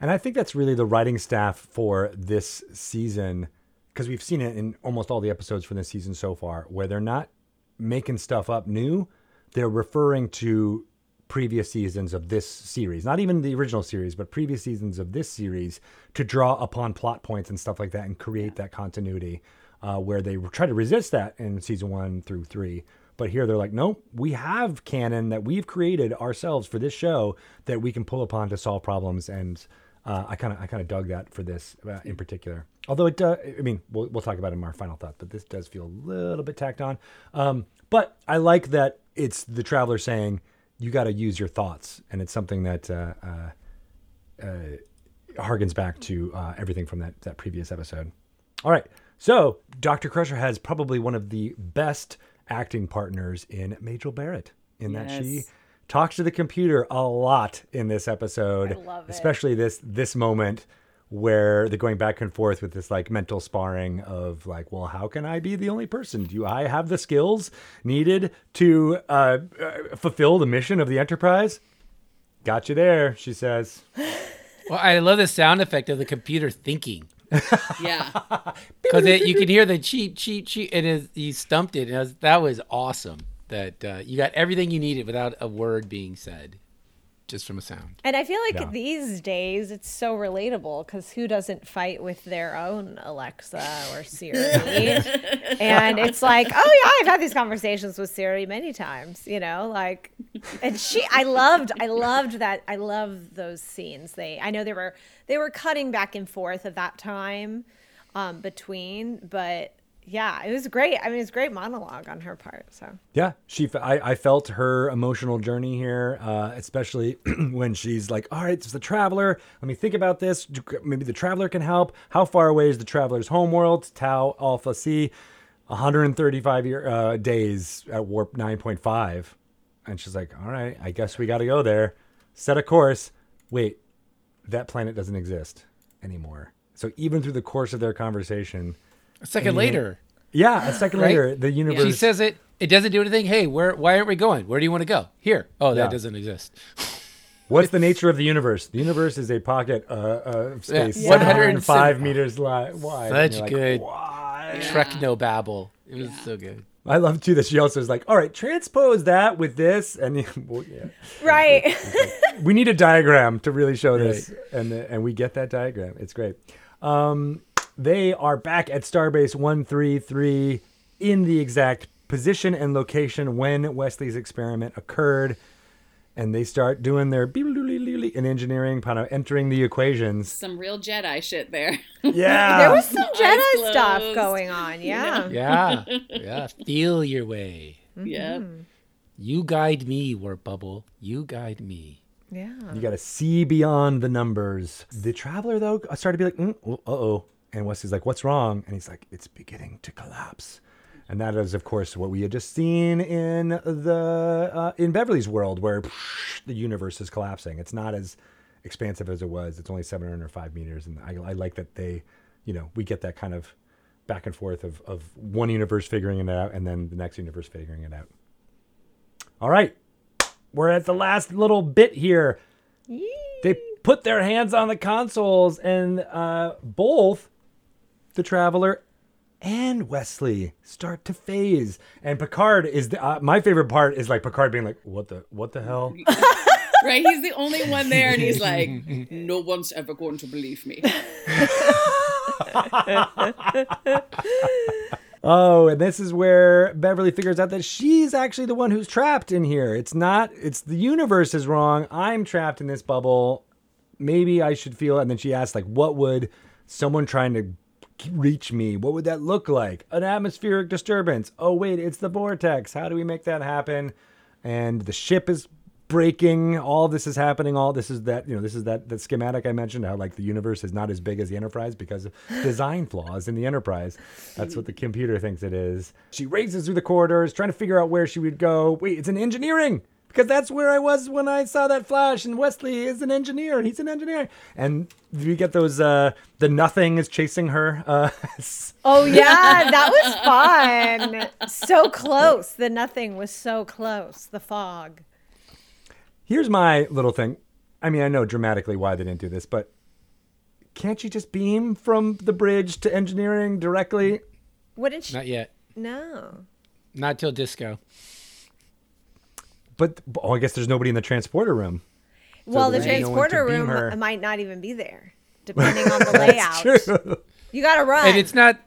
And I think that's really the writing staff for this season, because we've seen it in almost all the episodes from this season so far, where they're not making stuff up new. They're referring to previous seasons of this series, not even the original series, but previous seasons of this series to draw upon plot points and stuff like that and create that continuity where they try to resist that in season 1 through 3. But here they're like, no, we have canon that we've created ourselves for this show that we can pull upon to solve problems. And I kind of dug that for this in particular. Although it, I mean, we'll talk about it in our final thought, but this does feel a little bit tacked on. But I like that it's the Traveler saying, you got to use your thoughts. And it's something that harkens back to everything from that previous episode. All right. So Dr. Crusher has probably one of the best acting partners in Majel Barrett, in that she talks to the computer a lot in this episode. I love it. Especially this moment where they're going back and forth with this like mental sparring of like, well, how can I be the only person? Do I have the skills needed to fulfill the mission of the Enterprise? Got you there, she says. Well, I love the sound effect of the computer thinking. Yeah. Because you can hear the cheep, cheep, cheep. And he stumped it. And that was awesome that you got everything you needed without a word being said. Just from a sound. And I feel like these days it's so relatable, because who doesn't fight with their own Alexa or Siri? And it's like, oh yeah, I've had these conversations with Siri many times, you know, like, and I loved that. I love those scenes. I know they were cutting back and forth at that time between, but Yeah, it was great. I mean, it's a great monologue on her part. So yeah, I felt her emotional journey here, especially when she's like, all right, it's the Traveler. Let me think about this. Maybe the Traveler can help. How far away is the Traveler's homeworld? Tau Alpha C, 135 days at warp 9.5. And she's like, all right, I guess we got to go there. Set a course. Wait, that planet doesn't exist anymore. So even through the course of their conversation... A second later, the universe... She says it doesn't do anything. Hey, why aren't we going? Where do you want to go? Here. Oh, that doesn't exist. What's the nature of the universe? The universe is a pocket of space. Yeah. 105 meters wide. Such good. Like, Treknobabble. It was so good. I love, too, that she also is like, all right, transpose that with this. And well, yeah. Right. We need a diagram to really show this. And we get that diagram. It's great. They are back at Starbase 133 in the exact position and location when Wesley's experiment occurred. And they start doing their in engineering, kind of entering the equations. Some real Jedi shit there. Yeah. There was some Jedi stuff going on. Yeah. Yeah. Yeah. Feel your way. Mm-hmm. Yeah. You guide me, warp bubble. You guide me. Yeah. You got to see beyond the numbers. The Traveler, though, started to be like, uh-oh. And Wesley's like, what's wrong? And he's like, it's beginning to collapse. And that is, of course, what we had just seen in the in Beverly's world, where the universe is collapsing. It's not as expansive as it was. It's only 705 meters. And I like that they, we get that kind of back and forth of one universe figuring it out and then the next universe figuring it out. All right. We're at the last little bit here. Yee. They put their hands on the consoles and both the Traveler and Wesley start to phase, and Picard is my favorite part is like Picard being like, what the hell? Right, he's the only one there, and he's like, no one's ever going to believe me. Oh, and this is where Beverly figures out that she's actually the one who's trapped in here. It's the universe is wrong. I'm trapped in this bubble. Maybe I should feel. And then she asks, like, what would someone trying to reach me, what would that look like? An atmospheric disturbance. Oh, wait, it's the vortex. How do we make that happen? And the ship is breaking. All this is happening. All this is that, this is that schematic I mentioned, how like the universe is not as big as the Enterprise because of design flaws in the Enterprise. That's what the computer thinks it is. She races through the corridors, trying to figure out where she would go. Wait, it's in engineering. Because that's where I was when I saw that flash, and Wesley is an engineer, and he's an engineer. And we get those, the nothing is chasing her. Oh, yeah, that was fun. So close. The nothing was so close. The fog. Here's my little thing. I mean, I know dramatically why they didn't do this, but can't you just beam from the bridge to engineering directly? Wouldn't you? Not yet. No. Not till Disco. But I guess there's nobody in the transporter room. Well, the transporter room might not even be there, depending on the layout. That's true. You got to run. And it's not,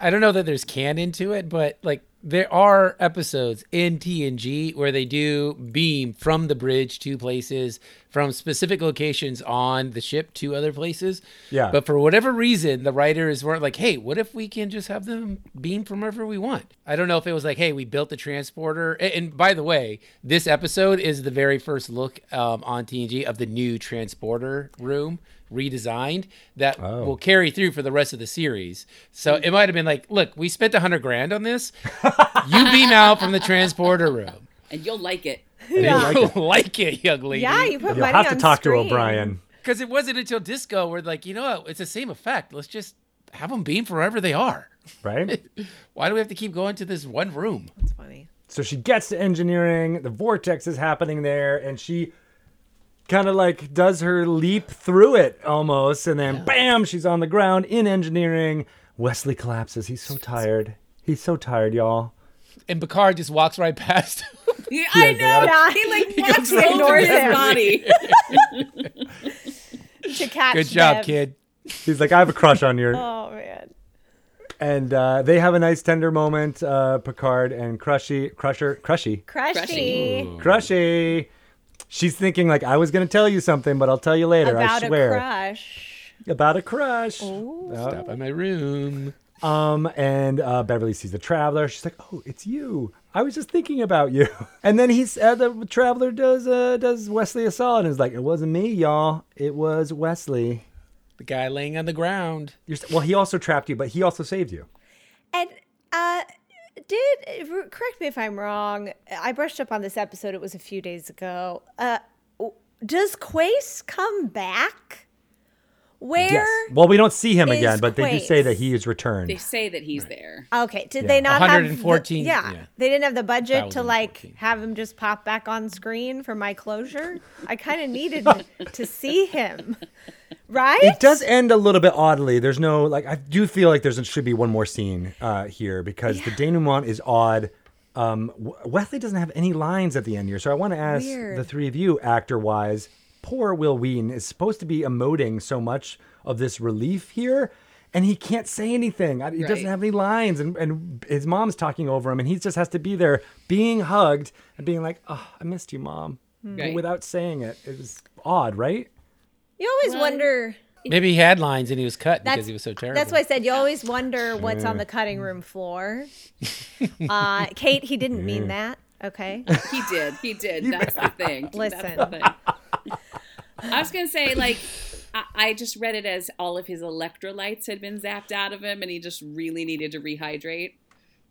I don't know that there's canon to it, but like there are episodes in TNG where they do beam from the bridge to places, from specific locations on the ship to other places. Yeah. But for whatever reason, the writers weren't like, hey, what if we can just have them beam from wherever we want? I don't know if it was like, hey, we built the transporter. And by the way, this episode is the very first look on TNG of the new transporter room redesigned that will carry through for the rest of the series. So it might have been like, look, we spent $100,000 on this. You beam out from the transporter room. And you'll like it. Yeah. You'll like it, young lady. Yeah, you put money on screen. You'll have to talk to O'Brien. Because it wasn't until Disco where like, what? It's the same effect. Let's just have them beam from wherever they are. Right? Why do we have to keep going to this one room? That's funny. So she gets to engineering. The vortex is happening there. And she... kind of like does her leap through it almost, and then bam, she's on the ground in engineering. Wesley collapses. He's so tired. He's so tired, y'all. And Picard just walks right past. Yeah, I know. Yeah. He walks right over his body. To catch Good job, them. Kid. He's like, I have a crush on you. Oh, man. And they have a nice tender moment, Picard and Crusher. She's thinking like, I was going to tell you something, but I'll tell you later. I swear. About a crush. Ooh. Stop by my room. And Beverly sees the Traveler. She's like, "Oh, it's you. I was just thinking about you." And then he's the Traveler does Wesley a solid and is like, "It wasn't me, y'all. It was Wesley, the guy laying on the ground." Well, he also trapped you, but he also saved you. And correct me if I'm wrong. I brushed up on this episode. It was a few days ago. Does Quaice come back? Where? Yes. Well, we don't see him again, but Quaice? They do say that he is returned. They say that he's there. Okay. Did they not 114? They didn't have the budget to have him just pop back on screen for my closure. I kind of needed to see him, right? It does end a little bit oddly. There's no I do feel like there should be one more scene here because the denouement is odd. Wesley doesn't have any lines at the end here, so I want to ask the three of you, actor-wise. Poor Will Wheaton is supposed to be emoting so much of this relief here, and he can't say anything. He doesn't have any lines, and his mom's talking over him, and he just has to be there being hugged and being like, "Oh, I missed you, Mom," without saying it. It was odd, right? You always wonder. Maybe he had lines and he was cut because he was so terrible. That's why I said you always wonder what's on the cutting room floor. Kate, he didn't mean that. Okay, he did. He did. That's the thing. Listen. That's the thing. I was going to say, I just read it as all of his electrolytes had been zapped out of him and he just really needed to rehydrate.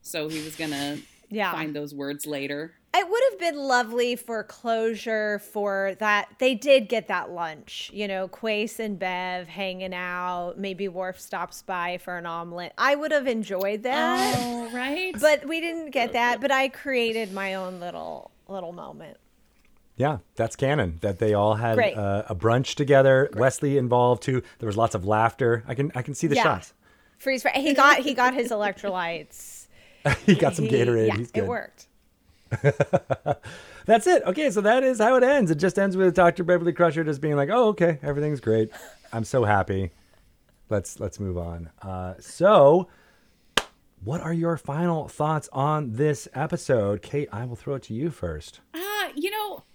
So he was going to find those words later. It would have been lovely for closure for that. They did get that lunch, Quaice and Bev hanging out. Maybe Worf stops by for an omelet. I would have enjoyed that. Oh, right. But we didn't get that. But I created my own little moment. Yeah, that's canon, that they all had a brunch together. Great. Wesley involved, too. There was lots of laughter. I can see the shots. Freeze. He got his electrolytes. He got some Gatorade. Yeah, he's good. It worked. That's it. Okay, so that is how it ends. It just ends with Dr. Beverly Crusher just being like, "Oh, okay, everything's great. I'm so happy. Let's move on." So what are your final thoughts on this episode? Kate, I will throw it to you first.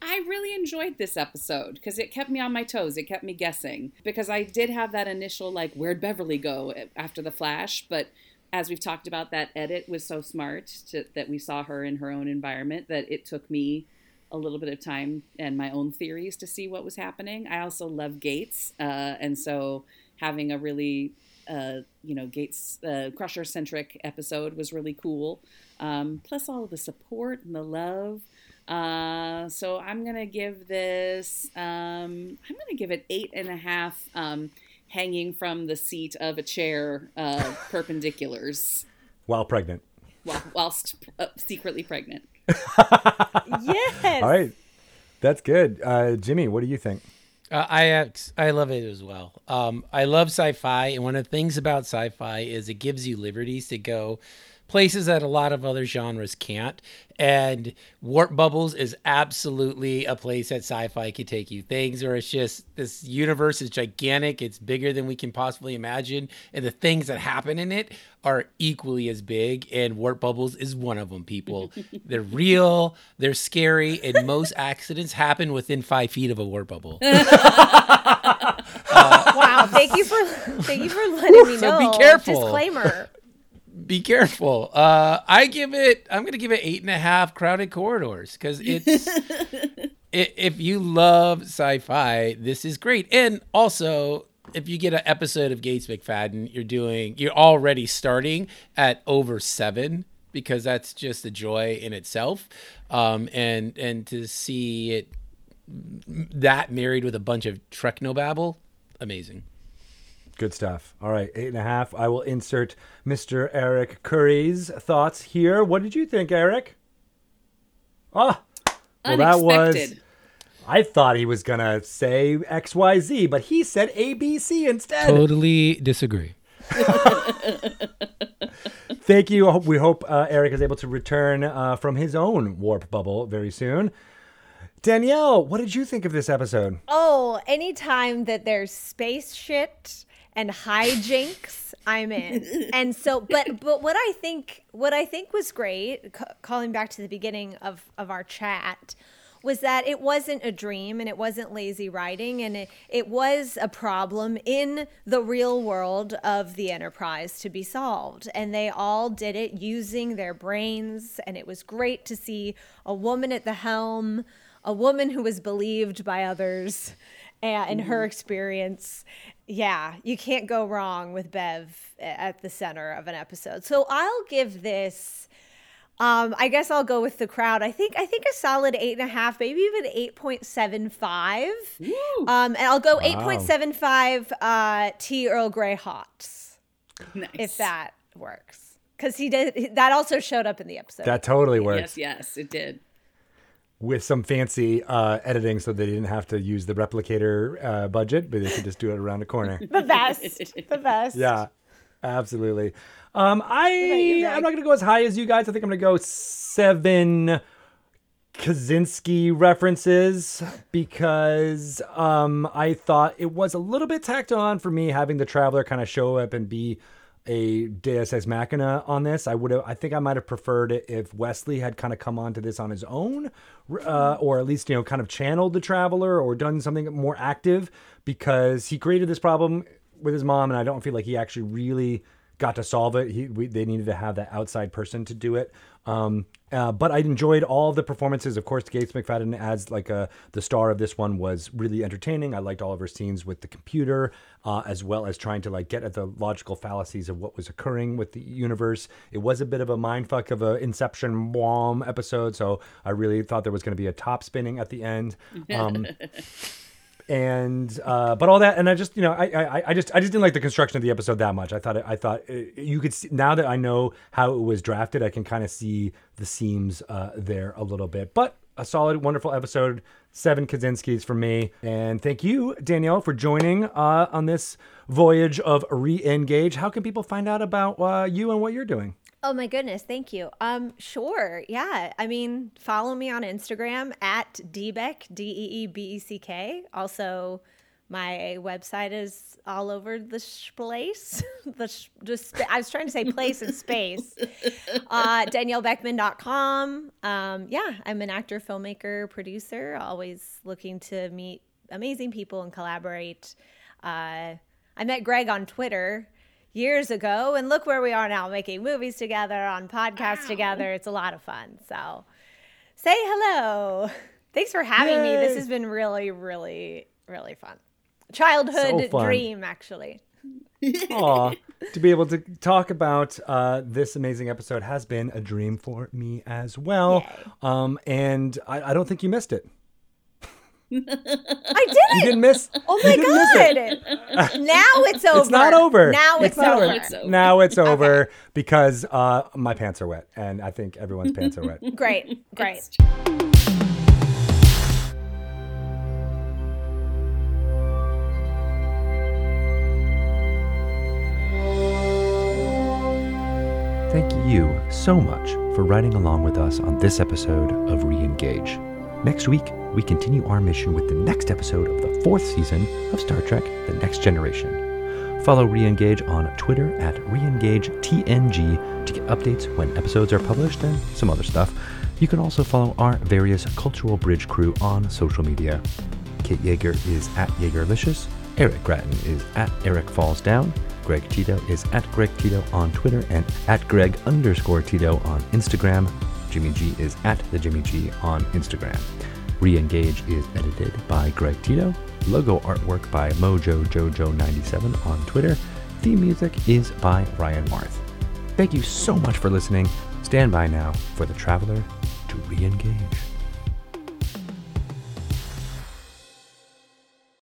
I really enjoyed this episode because it kept me on my toes. It kept me guessing because I did have that initial, where'd Beverly go after the flash? But as we've talked about, that edit was so smart that we saw her in her own environment that it took me a little bit of time and my own theories to see what was happening. I also love Gates. And so having a really... Gates Crusher-centric episode was really cool. Plus all of the support and the love. So I'm going to give this, I'm going to give it 8.5 hanging from the seat of a chair perpendiculars. While pregnant. Whilst secretly pregnant. Yes. All right. That's good. Jimmy, what do you think? I love it as well. I love sci-fi, and one of the things about sci-fi is it gives you liberties to go places that a lot of other genres can't. And Warp Bubbles is absolutely a place that sci-fi could take you. Things where it's just, this universe is gigantic. It's bigger than we can possibly imagine. And the things that happen in it are equally as big. And Warp Bubbles is one of them, people. They're real. They're scary. And most accidents happen within 5 feet of a warp bubble. Wow. Thank you for letting me know. So be careful. Disclaimer. Be careful. I'm going to give it 8.5 crowded corridors because it's, if you love sci-fi, this is great. And also if you get an episode of Gates McFadden, you're already starting at over 7 because that's just a joy in itself. And to see it that married with a bunch of technobabble, amazing. Good stuff. All right, 8.5. I will insert Mr. Eric Curry's thoughts here. What did you think, Eric? Oh, well, that was... I thought he was going to say XYZ, but he said ABC instead. Totally disagree. Thank you. We hope Eric is able to return from his own warp bubble very soon. Danielle, what did you think of this episode? Oh, anytime that there's space shit... and hijinks, I'm in. And so, but what I think was great, calling back to the beginning of our chat, was that it wasn't a dream and it wasn't lazy writing, and it was a problem in the real world of the Enterprise to be solved. And they all did it using their brains, and it was great to see a woman at the helm, a woman who was believed by others and her experience. Yeah, you can't go wrong with Bev at the center of an episode. So I'll give this, I guess I'll go with the crowd. I think a solid 8.5, maybe even 8.75. And I'll go 8.75 T. Earl Grey Hots. Nice. If that works. Because he did, that also showed up in the episode. That totally works. Yes, it did. With some fancy editing so they didn't have to use the replicator budget, but they could just do it around the corner. The best. The best. Yeah, absolutely. I'm not going to go as high as you guys. I think I'm going to go 7 Kaczynski references because I thought it was a little bit tacked on for me having the Traveler kind of show up and be a Deus Ex Machina on this. I think I might have preferred it if Wesley had kind of come onto this on his own, or at least, you know, kind of channeled the Traveler or done something more active, because he created this problem with his mom, and I don't feel like he actually really got to solve it. They needed to have that outside person to do it. But I enjoyed all the performances. Of course, Gates McFadden as the star of this one was really entertaining. I liked all of her scenes with the computer, as well as trying to get at the logical fallacies of what was occurring with the universe. It was a bit of a mindfuck of an Inception bomb episode. So I really thought there was going to be a top spinning at the end. But all that, and I just didn't like the construction of the episode that much. I thought you could see, now that I know how it was drafted, I can kind of see the seams there a little bit. But a solid, wonderful episode. 7 Kaczynskis for me. And thank you, Danielle, for joining on this voyage of Reengage. How can people find out about you and what you're doing? Oh my goodness, thank you. Sure, yeah. I mean, follow me on Instagram at Deebeck, DeeBeck. Also, my website is all over the place. I was trying to say place and space. DanielleBeckman.com. Yeah, I'm an actor, filmmaker, producer, always looking to meet amazing people and collaborate. I met Greg on Twitter years ago, and look where we are now, making movies together, on podcasts together. It's a lot of fun. So say hello. Thanks for having me. This has been really, really, really fun. Childhood dream, actually. Aw, to be able to talk about this amazing episode has been a dream for me as well. And I don't think you missed it. I didn't. You didn't miss. Oh my god! It. Now it's over. It's not over. Now it's over. Now it's over because my pants are wet, and I think everyone's pants are wet. Great. Thank you so much for riding along with us on this episode of Reengage. Next week, we continue our mission with the next episode of the 4th season of Star Trek: The Next Generation. Follow Reengage on Twitter at ReengageTNG to get updates when episodes are published and some other stuff. You can also follow our various Cultural Bridge crew on social media. Kate Yeager is at Yeagerlicious, Eric Grattan is at Eric Falls Down, Greg Tito is at Greg Tito on Twitter and at Greg_Tito on Instagram. Jimmy G is at the Jimmy G on Instagram. Reengage is edited by Greg Tito. Logo artwork by MojoJojo97 on Twitter. Theme music is by Ryan Marth. Thank you so much for listening. Stand by now for the Traveler to reengage.